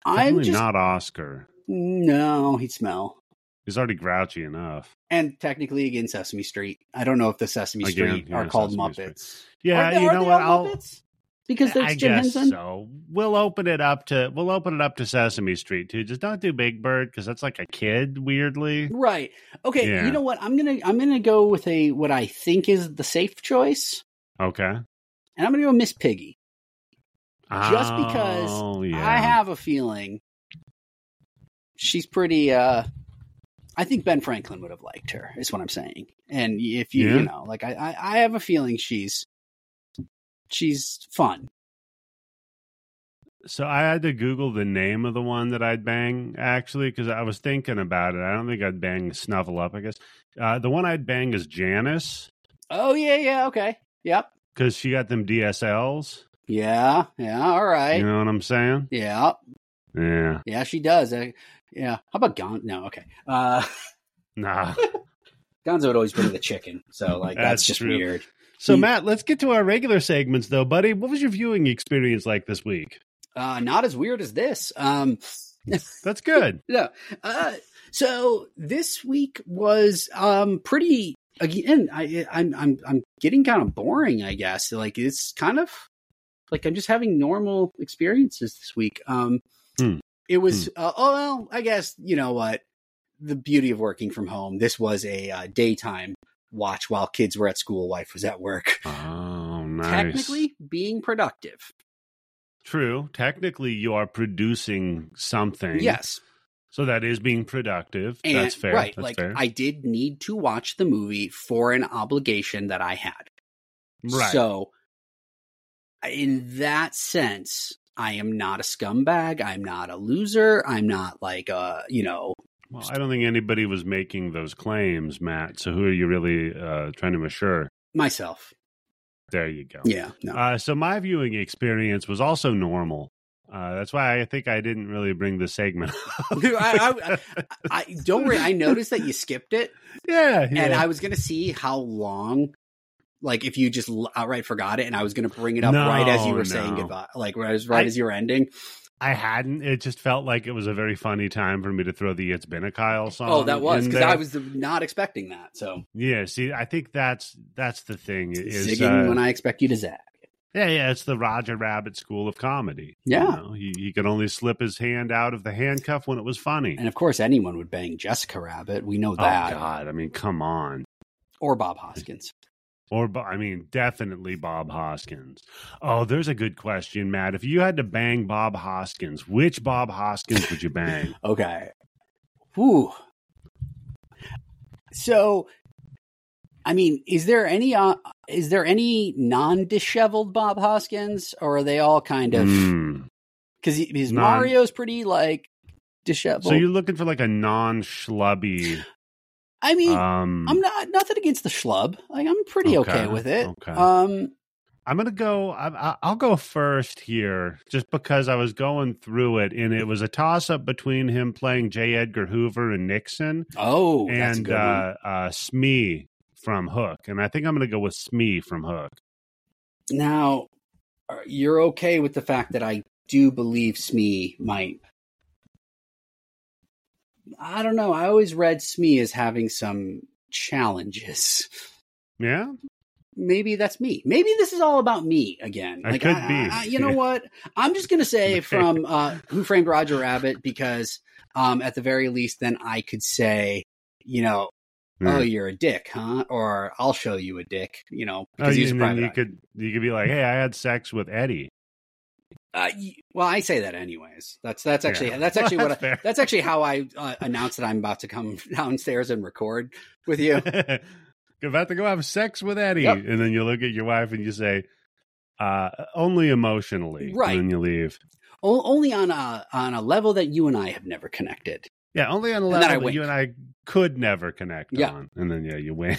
I'm just... not Oscar. No, he'd smell. He's already grouchy enough. And technically, again, Sesame Street. I don't know if the Sesame again, Street are called Sesame Muppets. Street. Yeah, they, you know what? I'll, Muppets? Because there's I Jim guess Henson. So we'll open it up to we'll open it up to Sesame Street too. Just don't do Big Bird because that's like a kid, weirdly. Right. Okay. Yeah. You know what? I'm gonna I'm gonna go with a what I think is the safe choice. Okay. And I'm gonna go Miss Piggy. Oh, just because yeah. I have a feeling she's pretty. uh I think Ben Franklin would have liked her, is what I'm saying. And if you, yeah. you know, like I, I, I have a feeling she's, she's fun. So I had to Google the name of the one that I'd bang, actually, because I was thinking about it. I don't think I'd bang Snuffleupagus. Uh, the one I'd bang is Janice. Oh, yeah, yeah, okay. Yep. Because she got them D S Ls. Yeah, yeah, all right. You know what I'm saying? Yeah. Yeah. Yeah, she does. I, Yeah. How about Gonzo? No. Okay. Uh, nah. Gonzo would always bring the chicken. So like, that's, that's just true. Weird. So he, Matt, let's get to our regular segments though, buddy. What was your viewing experience like this week? Uh, not as weird as this. Um, that's good. No. Uh, so this week was um, pretty again, I, I'm I'm I'm getting kind of boring, I guess. Like it's kind of like I'm just having normal experiences this week. Um, hmm. It was hmm. uh, oh well, I guess you know what the beauty of working from home. This was a uh, daytime watch while kids were at school, wife was at work. Oh, nice. Technically, being productive. True. Technically, you are producing something. Yes. So that is being productive. And, That's fair. Right. That's like fair. I did need to watch the movie for an obligation that I had. Right. So in that sense, I am not a scumbag. I'm not a loser. I'm not like a, you know. Well, I don't think anybody was making those claims, Matt. So who are you really uh, trying to assure? Myself. There you go. Yeah. No. Uh, so my viewing experience was also normal. Uh, that's why I think I didn't really bring the segment up. I, I, I, don't worry. I noticed that you skipped it. Yeah. yeah. And I was going to see how long, like if you just outright forgot it, and I was going to bring it up no, right as you were no. saying goodbye, like right, right I, as you were ending. I hadn't. It just felt like it was a very funny time for me to throw the It's Been a Kyle song. Oh, that was because I was not expecting that. So yeah. See, I think that's that's the thing. Is, Zigging uh, when I expect you to zag. Yeah, yeah, it's the Roger Rabbit school of comedy. Yeah. You know, he, he could only slip his hand out of the handcuff when it was funny. And of course, anyone would bang Jessica Rabbit. We know that. Oh, God. I mean, come on. Or Bob Hoskins. Or, I mean, definitely Bob Hoskins. Oh, there's a good question, Matt. If you had to bang Bob Hoskins, which Bob Hoskins would you bang? Okay. Whew. So... I mean, is there any uh, is there any non-disheveled Bob Hoskins, or are they all kind of? Because mm, his non- Mario's pretty like disheveled. So you're looking for like a non-schlubby. I mean, um, I'm not nothing against the schlub. Like, I'm pretty okay, okay with it. Okay. Um, I'm gonna go. I, I'll go first here, just because I was going through it, and it was a toss-up between him playing J. Edgar Hoover and Nixon. Oh, and that's a good uh, uh, Smee. From Hook, and I think I'm going to go with Smee from Hook. Now, you're okay with the fact that I do believe Smee might. I don't know. I always read Smee as having some challenges. Yeah, maybe that's me. Maybe this is all about me again. Like, it could I, be. I, you know yeah. what? I'm just going to say from uh, Who Framed Roger Rabbit, because um, at the very least, then I could say, you know. Oh, you're a dick, huh? Or I'll show you a dick, you know, because oh, he's a private. You could, you could be like, hey, I had sex with Eddie. Uh, well, I say that anyways. That's that's actually yeah. that's actually well, what that's, I, that's actually how I uh, announce that I'm about to come downstairs and record with you. About to go have sex with Eddie, yep. And then you look at your wife and you say, uh, only emotionally, right? And then you leave. O- only on a on a level that you and I have never connected. Yeah, only on a level that wink. You and I could never connect yeah. on. And then, yeah, you win.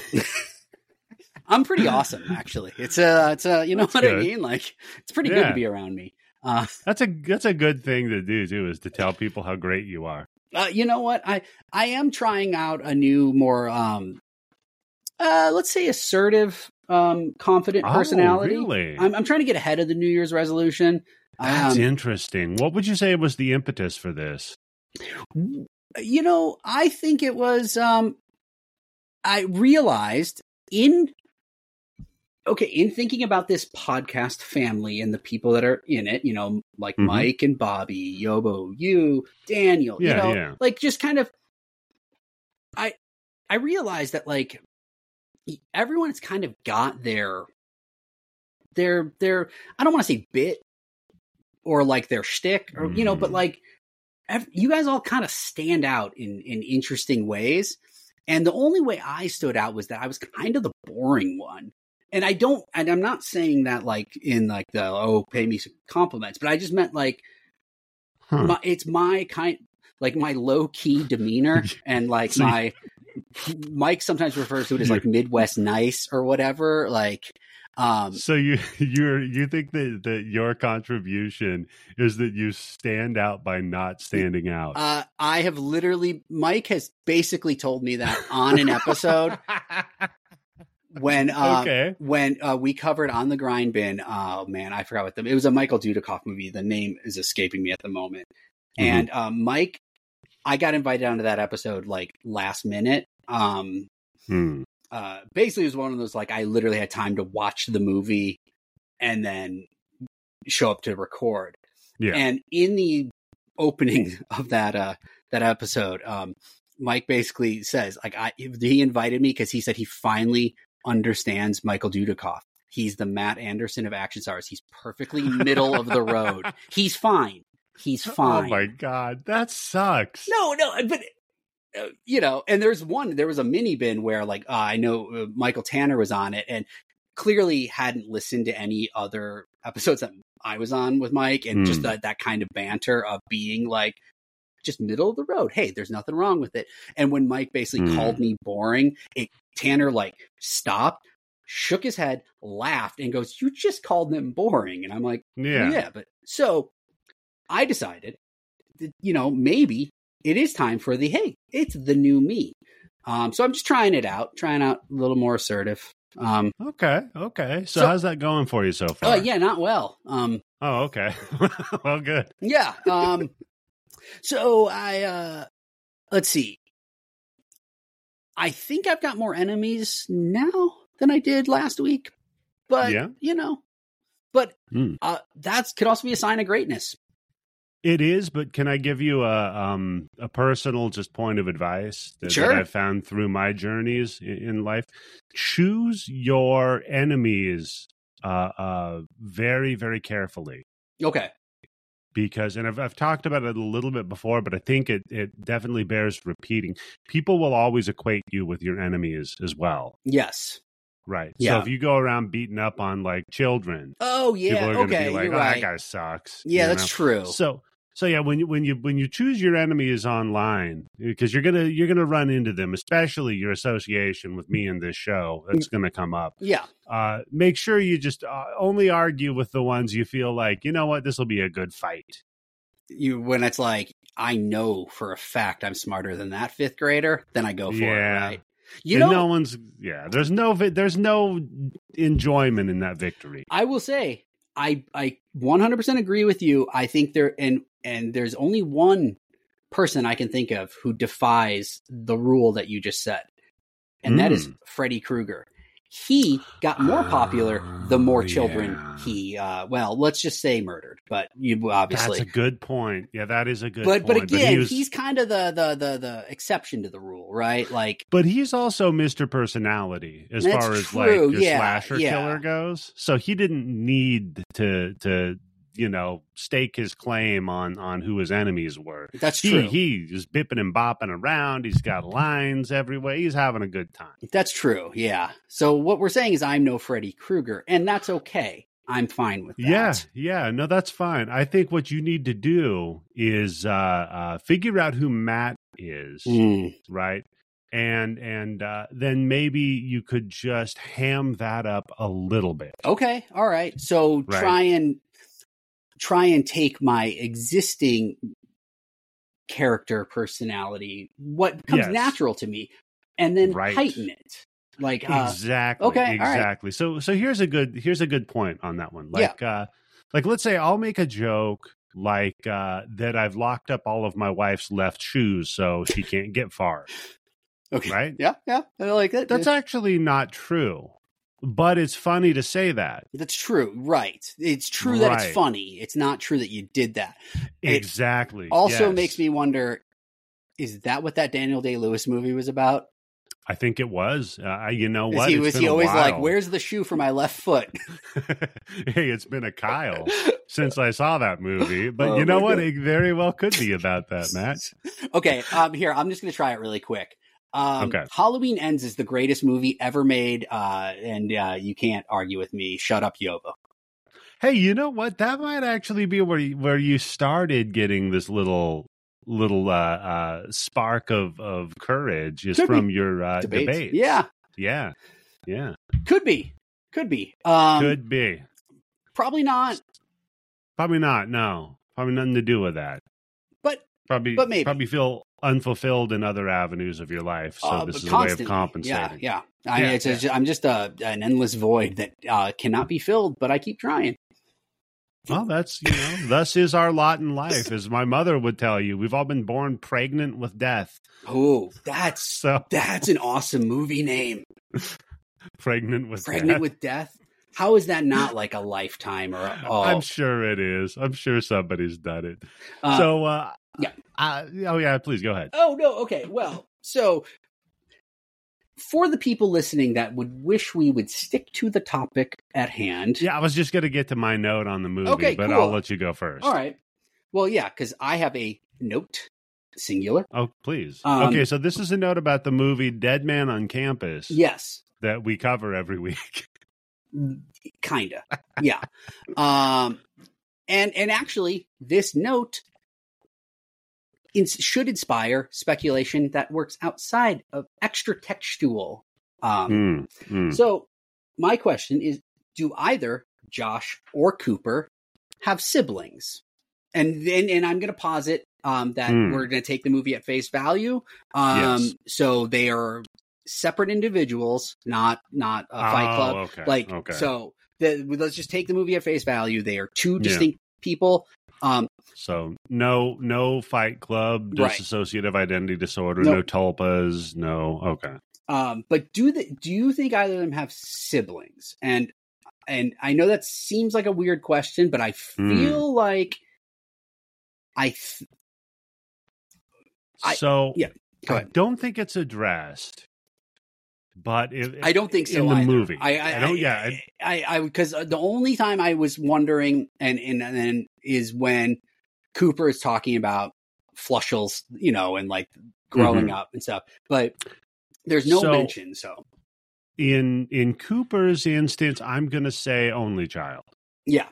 I'm pretty awesome, actually. It's a, it's a, you know that's what good. I mean? Like, it's pretty yeah. good to be around me. Uh, that's a, that's a good thing to do too, is to tell people how great you are. Uh, you know what? I, I am trying out a new, more, um, uh, let's say assertive, um, confident oh, personality. Really? I'm, I'm trying to get ahead of the New Year's resolution. That's um, interesting. What would you say was the impetus for this? You know, I think it was, um, I realized in, okay, in thinking about this podcast family and the people that are in it, you know, like mm-hmm. Mike and Bobby, Yobo, you, Daniel, yeah, you know, yeah. like just kind of, I, I realized that like everyone's kind of got their, their, their, I don't want to say bit or like their shtick or, mm. you know, but like. You guys all kind of stand out in, in interesting ways. And the only way I stood out was that I was kind of the boring one. And I don't, and I'm not saying that like in like the, oh, pay me some compliments, but I just meant like, huh. my, it's my kind, like my low key demeanor and like my, Mike sometimes refers to it as like Midwest nice or whatever. Like, Um, so you you you think that, that your contribution is that you stand out by not standing out? Uh, I have literally, Mike has basically told me that on an episode when uh, okay. when uh, we covered On the Grind Bin. Oh man, I forgot what the it was a Michael Dudikoff movie. The name is escaping me at the moment. Mm-hmm. And uh, Mike, I got invited onto that episode like last minute. Um, hmm. uh, basically it was one of those, like, I literally had time to watch the movie and then show up to record. Yeah. And in the opening of that, uh, that episode, um, Mike basically says, like, I, he invited me because he said he finally understands Michael Dudikoff. He's the Matt Anderson of action stars. He's perfectly middle of the road. He's fine. He's fine. Oh my God. That sucks. No, no. But, uh, you know, and there's one, there was a mini bin where, like, uh, I know uh, Michael Tanner was on it and clearly hadn't listened to any other episodes that I was on with Mike. And mm. just uh, that kind of banter of being like, just middle of the road. Hey, there's nothing wrong with it. And when Mike basically mm. called me boring, it, Tanner like stopped, shook his head, laughed, and goes, "You just called them boring." And I'm like, yeah, yeah. But so I decided that, you know, maybe it is time for the, hey, it's the new me. Um, so I'm just trying it out, trying out a little more assertive. Um, okay. Okay. So, so how's that going for you so far? Uh, yeah, not well. Um, oh, okay. Well, good. Yeah. Um, So I, uh, let's see. I think I've got more enemies now than I did last week, but yeah. you know, but, mm. uh, that's could also be a sign of greatness. It is, but can I give you a, um, a personal just point of advice that, sure. that I've found through my journeys in life? Choose your enemies, uh, uh, very, very carefully. Okay. Because, and I've, I've talked about it a little bit before, but I think it, it definitely bears repeating. People will always equate you with your enemies as well. Yes. Right. Yeah. So if you go around beating up on, like, children, oh yeah, people are going to okay, be like, oh, right. that guy sucks. Yeah, you know? That's true. So, so yeah, when you, when you, when you choose your enemies online, because you're going to, you're going to run into them, especially your association with me in this show, it's going to come up. Yeah. Uh, make sure you just uh, only argue with the ones you feel like, you know what, this will be a good fight. You, when it's like, I know for a fact I'm smarter than that fifth grader, then I go for yeah. it. Right. You know, no one's, yeah, there's no, there's no enjoyment in that victory. I will say, I, I one hundred percent agree with you. I think there, and, and there's only one person I can think of who defies the rule that you just said. And mm. that is Freddy Krueger. He got more popular the more children yeah. he, uh, well, let's just say murdered, but you obviously. That's a good point. Yeah, that is a good but, point. But again, but he was, he's kind of the, the, the, the exception to the rule, right? Like, but he's also Mister Personality as far as true. like your yeah, slasher yeah. killer goes. So he didn't need to, to, you know, stake his claim on, on who his enemies were. That's he, true. He is bipping and bopping around. He's got lines everywhere. He's having a good time. That's true. Yeah. So what we're saying is I'm no Freddy Krueger, and that's okay. I'm fine with that. Yeah. Yeah. No, that's fine. I think what you need to do is, uh, uh, figure out who Matt is. Mm. Right. And, and, uh, then maybe you could just ham that up a little bit. Okay. All right. So right. try and, try and take my existing character personality, what comes yes. natural to me, and then right. heighten it. Like uh, exactly, okay, exactly. Right. So, so here's a good here's a good point on that one. Like, yeah. uh, like let's say I'll make a joke like uh, that I've locked up all of my wife's left shoes so she can't get far. Okay. Right? Yeah, yeah. I like that. That's yeah. actually not true. But it's funny to say that. That's true. Right. It's true right. that it's funny. It's not true that you did that. Exactly. It also yes. makes me wonder, is that what that Daniel Day-Lewis movie was about? I think it was. Uh, you know what? He, was he always while. like, where's the shoe for my left foot? Hey, it's been a Kyle since I saw that movie. But oh, you know what? God. It very well could be about that, Matt. Okay. Um, here, I'm just going to try it really quick. Um, okay. Halloween Ends is the greatest movie ever made, uh, and uh, you can't argue with me. Shut up, Yobo. Hey, you know what? That might actually be where you, where you started getting this little little uh, uh, spark of, of courage is Could from be. your uh, debates. debates. Yeah, yeah, yeah. Could be. Could be. Um, Could be. Probably not. Probably not. No. Probably nothing to do with that. But probably. But maybe. Probably feel. unfulfilled in other avenues of your life, so uh, this is constantly. a way of compensating. Yeah, yeah. I yeah, mean, it's yeah. Just, I'm just a, an endless void that uh, cannot be filled, but I keep trying. Well, that's, you know, thus is our lot in life, as my mother would tell you. We've all been born pregnant with death. Oh, that's so. That's an awesome movie name. Pregnant with pregnant death. with death. How is that not like a Lifetime or? A, oh. I'm sure it is. I'm sure somebody's done it. Uh, so, uh, yeah. I, oh yeah. Please go ahead. Oh no. Okay. Well, so for the people listening that would wish we would stick to the topic at hand. Yeah, I was just going to get to my note on the movie, okay, but cool. I'll let you go first. All right. Well, yeah, because I have a note, singular. Oh, please. Um, okay, so this is a note about the movie Dead Man on Campus. Yes. That we cover every week. Kind of. Yeah. um, and, and actually, this note Ins- should inspire speculation that works outside of extra textual. Um, mm, mm. So my question is, do either Josh or Cooper have siblings? And then, and I'm going to posit um, that mm. we're going to take the movie at face value. Um, yes. So they are separate individuals, not, not a Fight oh, Club. Okay, like, okay. So the, let's just take the movie at face value. They are two distinct yeah. people. Um, so no, no Fight Club, dissociative right. identity disorder, nope. no tulpas, no. Okay. Um, but do the, do you think either of them have siblings? And, and I know that seems like a weird question, but I feel mm. like I, th- I, so yeah, go ahead. I don't think it's addressed, but if, I don't think so in the either. movie. I, I, I don't, yeah. I, I, because the only time I was wondering and, and, and, is when Cooper is talking about Flushels, you know, and like growing mm-hmm. up and stuff, but there's no so, mention. So in, in Cooper's instance, I'm going to say only child. Yeah.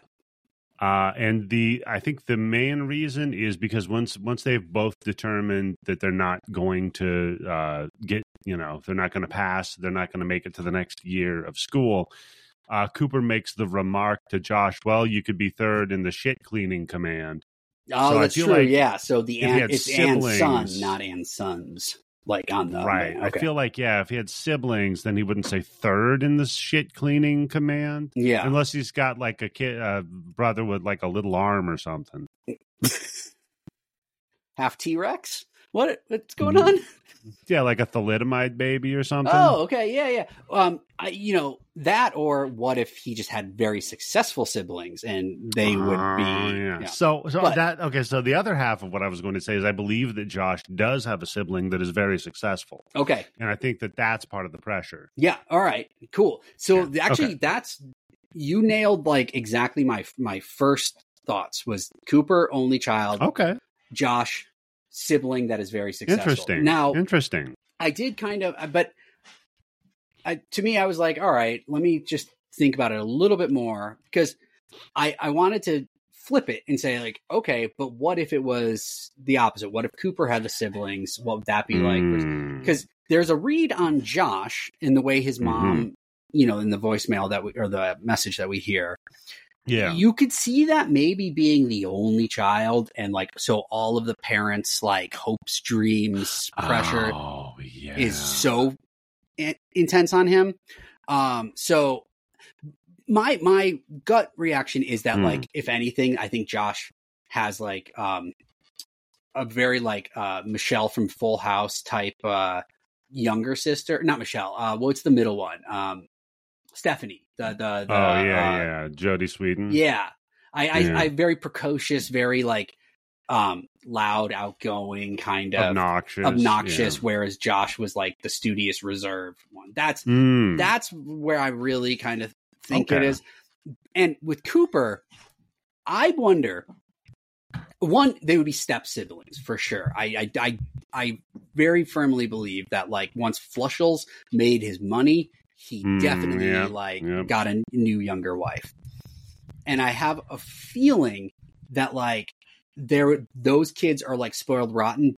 Uh, and the, I think the main reason is because once, once they've both determined that they're not going to uh, get, you know, they're not going to pass, they're not going to make it to the next year of school. Uh, Cooper makes the remark to Josh, well, you could be third in the shit cleaning command. Oh, so that's true. Like yeah. So the an, it's siblings, and son, not and sons. Like on the right. Okay. I feel like, yeah, if he had siblings, then he wouldn't say third in the shit cleaning command. Yeah. Unless he's got like a kid, a brother with like a little arm or something. Half T-Rex? What? What's going on? Yeah, like a thalidomide baby or something. Oh, okay. Yeah, yeah. Um, I, you know, that or what if he just had very successful siblings and they would be. Uh, yeah. Yeah. So, so but, that, okay. So the other half of what I was going to say is I believe that Josh does have a sibling that is very successful. Okay. And I think that that's part of the pressure. Yeah. All right. Cool. So yeah. actually okay. that's, you nailed like exactly my, my first thoughts was Cooper, only child. Okay. Josh. Sibling that is very successful. Interesting. Now, interesting. I did kind of, but I, to me, I was like, all right, let me just think about it a little bit more because I, I wanted to flip it and say like, okay, but what if it was the opposite? What if Cooper had the siblings? What would that be mm. like? Because there's a read on Josh in the way his mom, mm-hmm. you know, in the voicemail that we, or the message that we hear. Yeah, you could see that maybe being the only child and like so all of the parents like hopes, dreams, pressure oh, yeah. is so in- intense on him. Um, so my my gut reaction is that mm. like, if anything, I think Josh has like um, a very like uh, Michelle from Full House type uh, younger sister. Not Michelle. Uh, what's the middle one? Um, Stephanie. The, the, the, oh yeah, uh, yeah, Jodie Sweden. Yeah, I, I, yeah. I, very precocious, very like, um, loud, outgoing, kind of obnoxious. Obnoxious. Yeah. Whereas Josh was like the studious, reserved one. That's mm. that's where I really kind of think okay. it is. And with Cooper, I wonder. One, they would be step siblings for sure. I, I, I, I very firmly believe that like once Flushels made his money. He definitely mm, yeah, like yeah. got a new younger wife. And I have a feeling that like there, those kids are like spoiled rotten,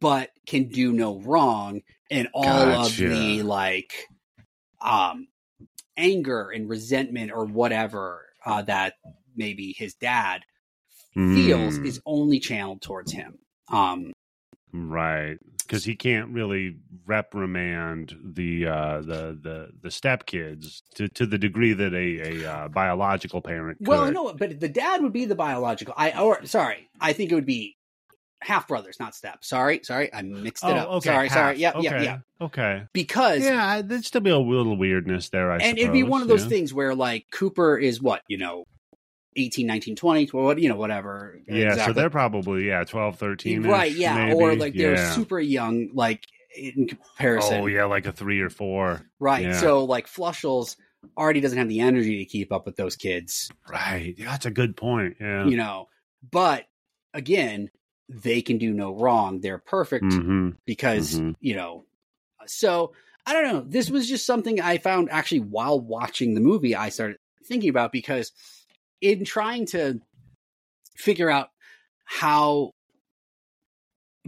but can do no wrong. And all gotcha. of the like um, anger and resentment or whatever uh, that maybe his dad mm. feels is only channeled towards him. Um, right. because he can't really reprimand the uh, the the the stepkids to, to the degree that a, a uh, biological parent could. Well, no, but the dad would be the biological. I or sorry, I think it would be half brothers, not step. Sorry, sorry, I mixed it oh, up. Okay, sorry, half. sorry, yeah, okay. yeah, yeah. Okay, because yeah, there'd still be a little weirdness there. I and suppose. It'd be one of those yeah. things where like Cooper is what you know. eighteen, nineteen, twenty, what you know, whatever. Yeah, exactly. So they're probably, yeah, twelve, thirteen. Right, yeah, maybe. Or like they're yeah. super young, like in comparison. Oh, yeah, like a three or four. Right, yeah. So like Flushels already doesn't have the energy to keep up with those kids. Right, yeah, that's a good point, yeah. You know, but again, they can do no wrong. They're perfect mm-hmm. because, mm-hmm. you know, so I don't know. This was just something I found actually while watching the movie I started thinking about because in trying to figure out how,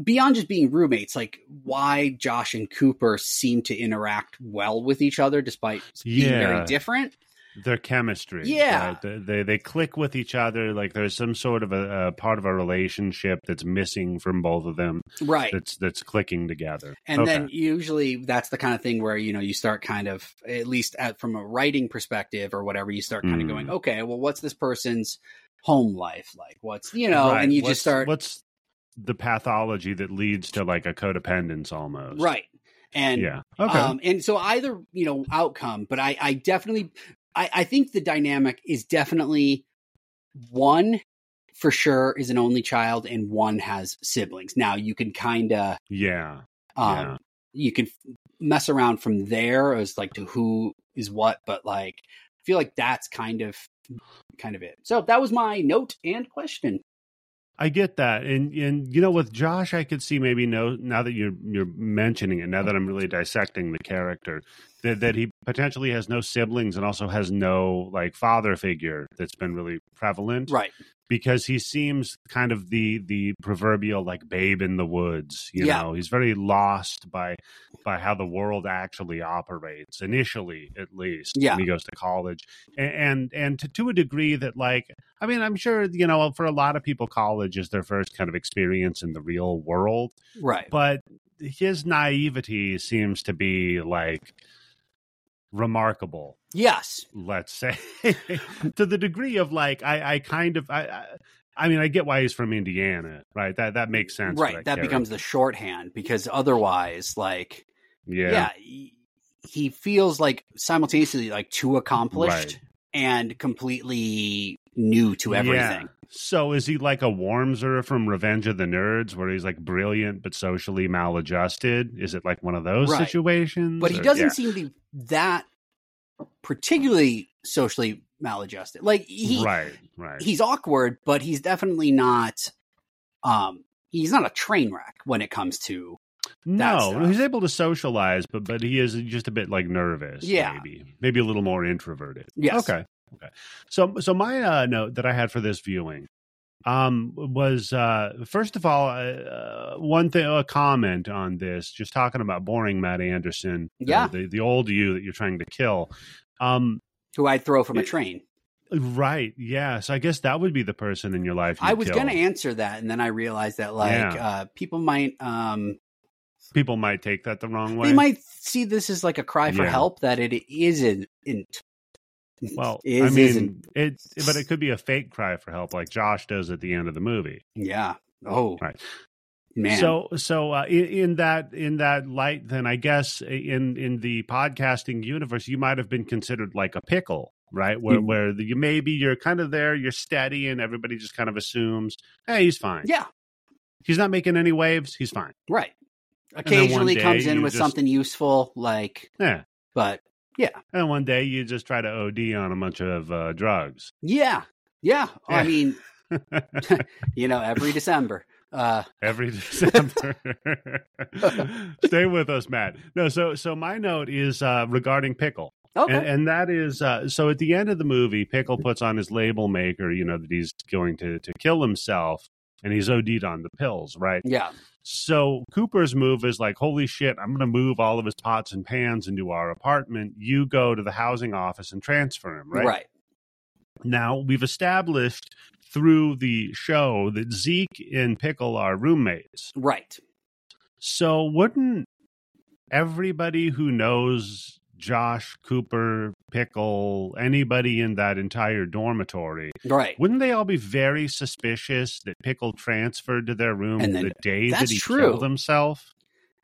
beyond just being roommates, like why Josh and Cooper seem to interact well with each other despite yeah. being very different. Their chemistry. Yeah. Right? They, they they click with each other. Like there's some sort of a, a part of a relationship that's missing from both of them. Right. That's, that's clicking together. And okay. then usually that's the kind of thing where, you know, you start kind of, at least at, from a writing perspective or whatever, you start kind mm. of going, okay, well, what's this person's home life like? What's, you know, right. and you what's, just start. What's the pathology that leads to like a codependence almost? Right. And, yeah. okay. um, and so either, you know, outcome, but I, I definitely... I, I think the dynamic is definitely one for sure is an only child and one has siblings. Now you can kind of, yeah, um, yeah, you can mess around from there as like to who is what, but like, I feel like that's kind of, kind of it. So that was my note and question. I get that. And, and you know, with Josh, I could see maybe no, now that you're, you're mentioning it, now that I'm really dissecting the character, that, that he potentially has no siblings and also has no like father figure that's been really prevalent. Right. Because he seems kind of the, the proverbial like babe in the woods, you yeah. know, he's very lost by, by how the world actually operates initially, at least yeah. when he goes to college and, and, and to, to a degree that like, I mean, I'm sure, you know, for a lot of people, college is their first kind of experience in the real world. Right. But his naivety seems to be like remarkable. Yes. Let's say to the degree of like, I, I kind of, I, I, I mean, I get why he's from Indiana, right? That, that makes sense. Right. That, that becomes the shorthand because otherwise like, yeah, yeah he feels like simultaneously like too accomplished right. and completely new to everything. Yeah. So is he like a Wormser from Revenge of the Nerds where he's like brilliant but socially maladjusted? Is it like one of those right. situations? But he or, doesn't yeah. seem to be that particularly socially maladjusted. Like he right, right. he's awkward, but he's definitely not um he's not a train wreck when it comes to No, he's able to socialize, but but he is just a bit like nervous, yeah. maybe. Maybe a little more introverted. Yes. Okay. Okay. So, so my uh, note that I had for this viewing um, was, uh, first of all, uh, one thing, a comment on this, just talking about boring Matt Anderson, yeah. the, the, the old you that you're trying to kill. Um, Who I'd throw from it, a train. Right. Yeah. So I guess that would be the person in your life. I was going to answer that. And then I realized that like yeah. uh, people might... Um, people might take that the wrong way. They might see this as like a cry for yeah. help that it isn't. isn't Well, is, I mean, isn't. it, but it could be a fake cry for help like Josh does at the end of the movie. Yeah. Oh, right. Man. So, so uh, in, in that, in that light, then I guess in, in the podcasting universe, you might've been considered like a pickle, right? Where, mm. where the, you, maybe you're kind of there, you're steady and everybody just kind of assumes, hey, he's fine. Yeah. He's not making any waves. He's fine. Right. Occasionally comes in with just, something useful. Like, yeah, but yeah. And one day you just try to O D on a bunch of uh, drugs. Yeah. Yeah. yeah. I mean, you know, every December. Uh... Every December. Stay with us, Matt. No, so so my note is uh, regarding Pickle. Okay. And, and that is, uh, so at the end of the movie, Pickle puts on his label maker, you know, that he's going to, to kill himself. And he's O D'd on the pills, right? Yeah. So Cooper's move is like, holy shit, I'm going to move all of his pots and pans into our apartment. You go to the housing office and transfer him, right? Right. Now, we've established through the show that Zeke and Pickle are roommates. Right. So wouldn't everybody who knows Josh, Cooper, Pickle, anybody in that entire dormitory, right? Wouldn't they all be very suspicious that Pickle transferred to their room then, the day that he true. killed himself?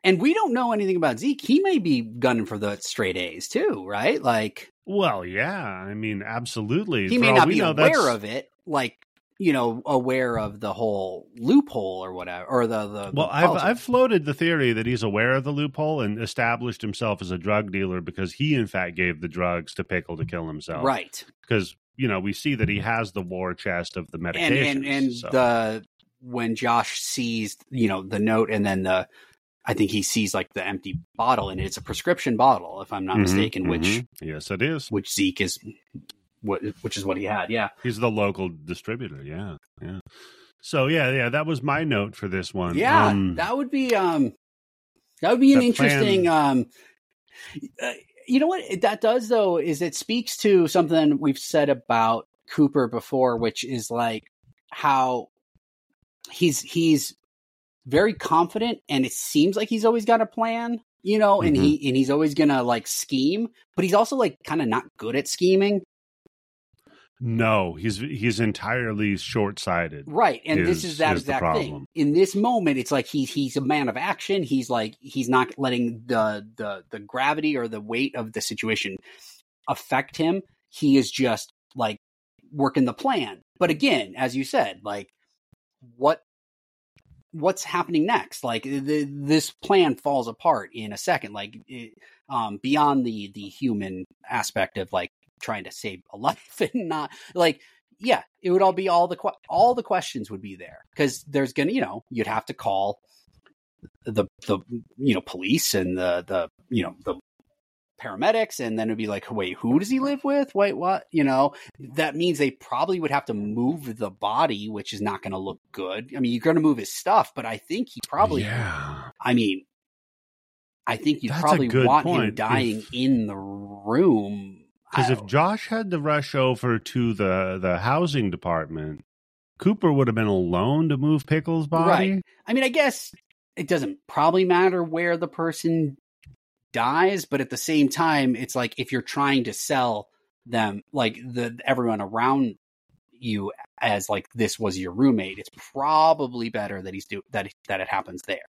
And we don't know anything about Zeke. He may be gunning for the straight A's too, right? Like, well, yeah, I mean, absolutely. He may not be aware of it, like, you know, aware of the whole loophole or whatever, or the, the well, the I've I've floated the theory that he's aware of the loophole and established himself as a drug dealer because he, in fact, gave the drugs to Pickle to kill himself, right? Because, you know, we see that he has the war chest of the medications, and and, and so. the when Josh sees, you know, the note, and then the. I think he sees like the empty bottle, and it's a prescription bottle, if I'm not mm-hmm, mistaken. Mm-hmm. Which yes, it is. Which Zeke is, what which is what he had. Yeah, he's the local distributor. Yeah, yeah. So yeah, yeah. That was my note for this one. Yeah, um, that would be um, that would be an interesting. Plan. Um, uh, you know what that does though is it speaks to something we've said about Cooper before, which is like how he's he's. very confident, and it seems like he's always got a plan, you know, and mm-hmm. he and he's always gonna like scheme, but he's also like kind of not good at scheming. No, he's he's entirely short-sighted. Right, and is, this is that is exact thing. In this moment, it's like he's he's a man of action. He's like he's not letting the the the gravity or the weight of the situation affect him. He is just like working the plan. But again, as you said, like what. what's happening next? Like the, this plan falls apart in a second, like it, um, beyond the, the human aspect of like trying to save a life and not like, yeah, it would all be all the, all the questions would be there. Cause there's going to, you know, you'd have to call the, the, you know, police and the, the, you know, the paramedics. And then it'd be like, wait, who does he live with? Wait, what? You know, that means they probably would have to move the body, which is not going to look good. I mean, you're going to move his stuff, but I think he probably, yeah. I mean, I think you'd That's probably want point. him dying if, in the room. Because if Josh had to rush over to the, the housing department, Cooper would have been alone to move Pickle's body. Right. I mean, I guess it doesn't probably matter where the person dies, but at the same time, it's like if you're trying to sell them, like the everyone around you as like this was your roommate, it's probably better that he's do that that it happens there.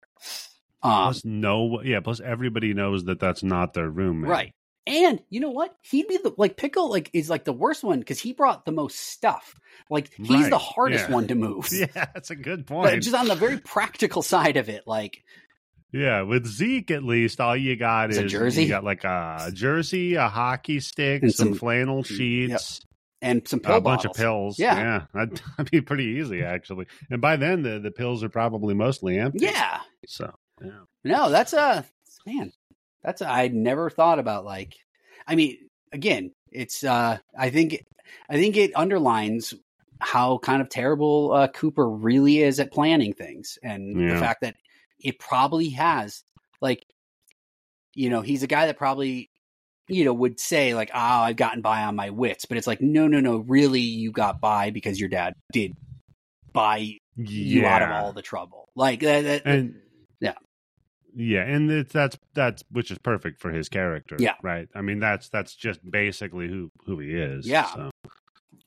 Um, plus, no, yeah. Plus, everybody knows that that's not their roommate, right? And you know what? He'd be the like Pickle, like is like the worst one because he brought the most stuff. Like he's right. the hardest yeah. one to move. Yeah, that's a good point. But just on the very practical side of it, like. Yeah, with Zeke at least, all you got is, is jersey. You got like a jersey, a hockey stick, some, some flannel sheets, yep. and some pill a bottles. bunch of pills. Yeah, yeah, that'd, that'd be pretty easy actually. And by then, the, the pills are probably mostly empty. Yeah. So yeah. no, that's a man. That's a, I'd never thought about. Like, I mean, again, it's. Uh, I think, I think it underlines how kind of terrible uh, Cooper really is at planning things, and yeah. the fact that. It probably has like, you know, he's a guy that probably, you know, would say like, oh, I've gotten by on my wits, but it's like, no, no, no, really you got by because your dad did buy yeah. you out of all the trouble. Like that. that and, yeah. Yeah. And it's, that's, that's, which is perfect for his character. Yeah. Right. I mean, that's, that's just basically who, who he is. Yeah. So.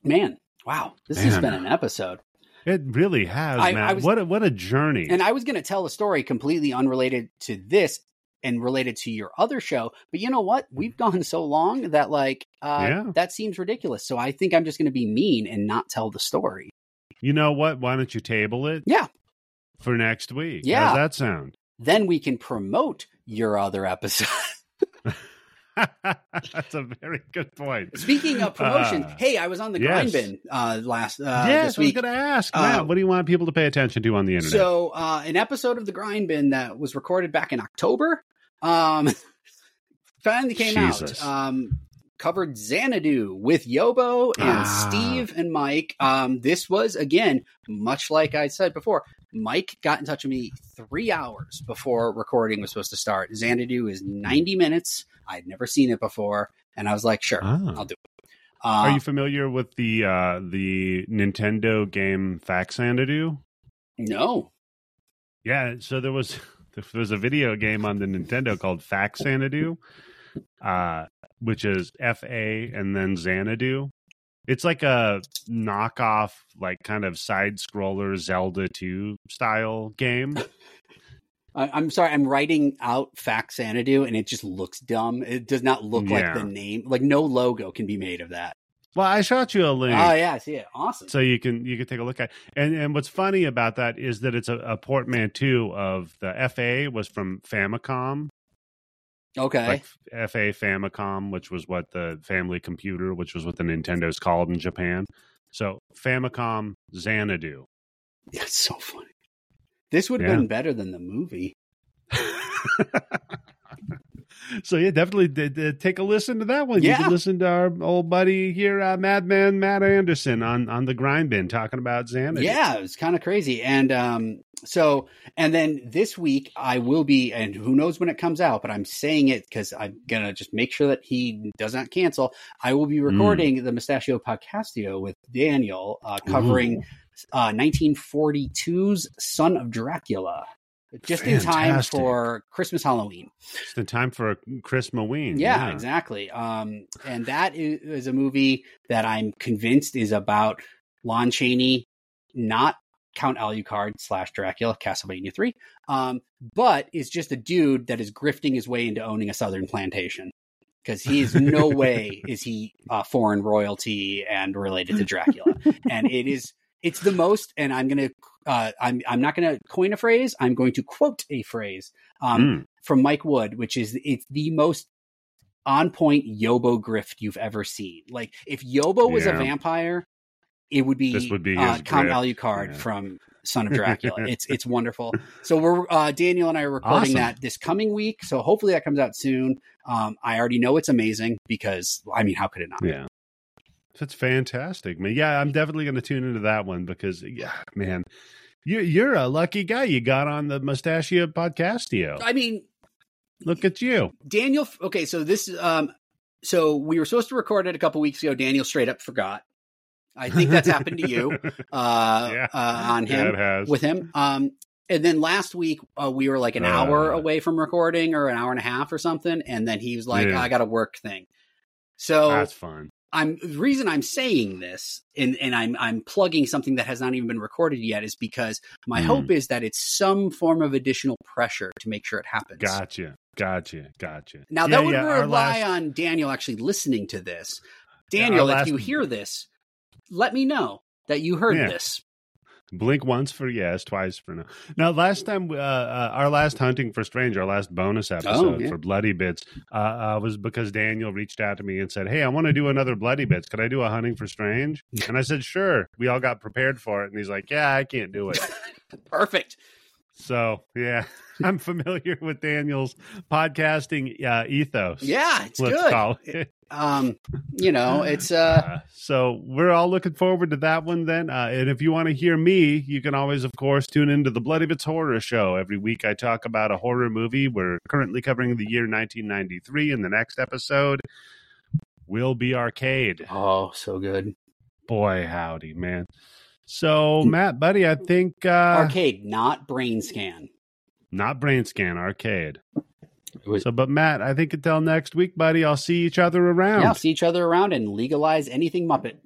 Man. Wow. This Man. has been an episode. It really has, I, Matt. I was, what, a, what a journey. And I was going to tell a story completely unrelated to this and related to your other show. But you know what? We've gone so long that like uh, yeah. that seems ridiculous. So I think I'm just going to be mean and not tell the story. You know what? Why don't you table it? Yeah. For next week. Yeah. How's that sound? Then we can promote your other episode. That's a very good point. Speaking of promotions, uh, hey, I was on the yes. Grind Bin uh, last uh, yes, this week. I was going to ask, uh, Matt, what do you want people to pay attention to on the internet? So uh, an episode of the Grind Bin that was recorded back in October um, finally came Jesus. out. Um, covered Xanadu with Yobo and ah. Steve and Mike. Um, this was, again, much like I said before, Mike got in touch with me three hours before recording was supposed to start. Xanadu is ninety minutes. I'd never seen it before, and I was like, "Sure, ah. I'll do it." Uh, Are you familiar with the uh, the Nintendo game Faxanadu? No. Yeah, so there was There's a video game on the Nintendo called Faxanadu, uh, which is F A and then Xanadu. It's like a knockoff, like kind of side-scroller Zelda two style game. I'm sorry, I'm writing out Faxanadu, and it just looks dumb. It does not look yeah. like the name. Like, no logo can be made of that. Well, I shot you a link. Oh, yeah, I see it. Awesome. So you can you can take a look at it. And, and what's funny about that is that it's a, a portmanteau of the F A was from Famicom. Okay. Like F A Famicom, which was what the family computer, which was what the Nintendo's called in Japan. So Famicom Xanadu. That's so funny. This would have yeah. been better than the movie. So yeah, definitely d- d- take a listen to that one. Yeah. You can listen to our old buddy here, uh, Madman Matt Anderson on, on the Grind Bin talking about Xanadu. Yeah, it was kind of crazy. And um, so, and then this week I will be, and who knows when it comes out, but I'm saying it because I'm going to just make sure that he does not cancel. I will be recording mm. the Mustachio Podcastio with Daniel uh, covering uh, nineteen forty-two's Son of Dracula. Just Fantastic. In time for Christmas Halloween. Just in time for Christmaween. Yeah, yeah, exactly. Um, and that is, is a movie that I'm convinced is about Lon Chaney, not Count Alucard slash Dracula, Castlevania three, um, but is just a dude that is grifting his way into owning a southern plantation. Because he is no way is he uh, foreign royalty and related to Dracula. And it is... It's the most, and I'm going to, uh, I'm I'm not going to coin a phrase. I'm going to quote a phrase um, mm. from Mike Wood, which is, it's the most on point Yobo grift you've ever seen. Like, if Yobo was yeah. a vampire, it would be, this would be uh, Count Alucard yeah. from Son of Dracula. it's it's wonderful. So we're uh, Daniel and I are recording awesome. That this coming week. So hopefully that comes out soon. Um, I already know it's amazing because, I mean, how could it not? Yeah. That's fantastic, man. Yeah, I'm definitely going to tune into that one because, yeah, man, you, you're a lucky guy. You got on the Mustachio Podcastio. I mean, look at you, Daniel. Okay, so this, um, so we were supposed to record it a couple weeks ago. Daniel straight up forgot. I think that's happened to you, uh, yeah, uh on him yeah, it has. With him. Um, and then last week uh, we were like an uh, hour away from recording, or an hour and a half or something, and then he was like, yeah. oh, "I got a work thing." So that's fun. I'm the reason I'm saying this and, and I'm I'm plugging something that has not even been recorded yet is because my mm. hope is that it's some form of additional pressure to make sure it happens. Gotcha. Gotcha. Gotcha. Now yeah, that would yeah, rely last... on Daniel actually listening to this. Daniel, yeah, last... if you hear this, let me know that you heard yeah. this. Blink once for yes, twice for no. Now, last time, uh, uh, our last Hunting for Strange, our last bonus episode oh, yeah. for Bloody Bits, uh, uh, was because Daniel reached out to me and said, hey, I want to do another Bloody Bits. Could I do a Hunting for Strange? And I said, sure. We all got prepared for it. And he's like, yeah, I can't do it. Perfect. So, yeah, I'm familiar with Daniel's podcasting uh, ethos. Yeah, it's let's good. Call it. Um, you know, it's... Uh... uh... So we're all looking forward to that one then. Uh, and if you want to hear me, you can always, of course, tune into the Bloody Bits Horror Show. Every week I talk about a horror movie. We're currently covering the year nineteen ninety-three. And the next episode will be Arcade. Oh, so good. Boy, howdy, man. So, Matt, buddy, I think... Uh, Arcade, not Brain Scan. Not Brain Scan, Arcade. Was... So, but, Matt, I think until next week, buddy, I'll see each other around. Yeah, I'll see each other around and legalize anything Muppet.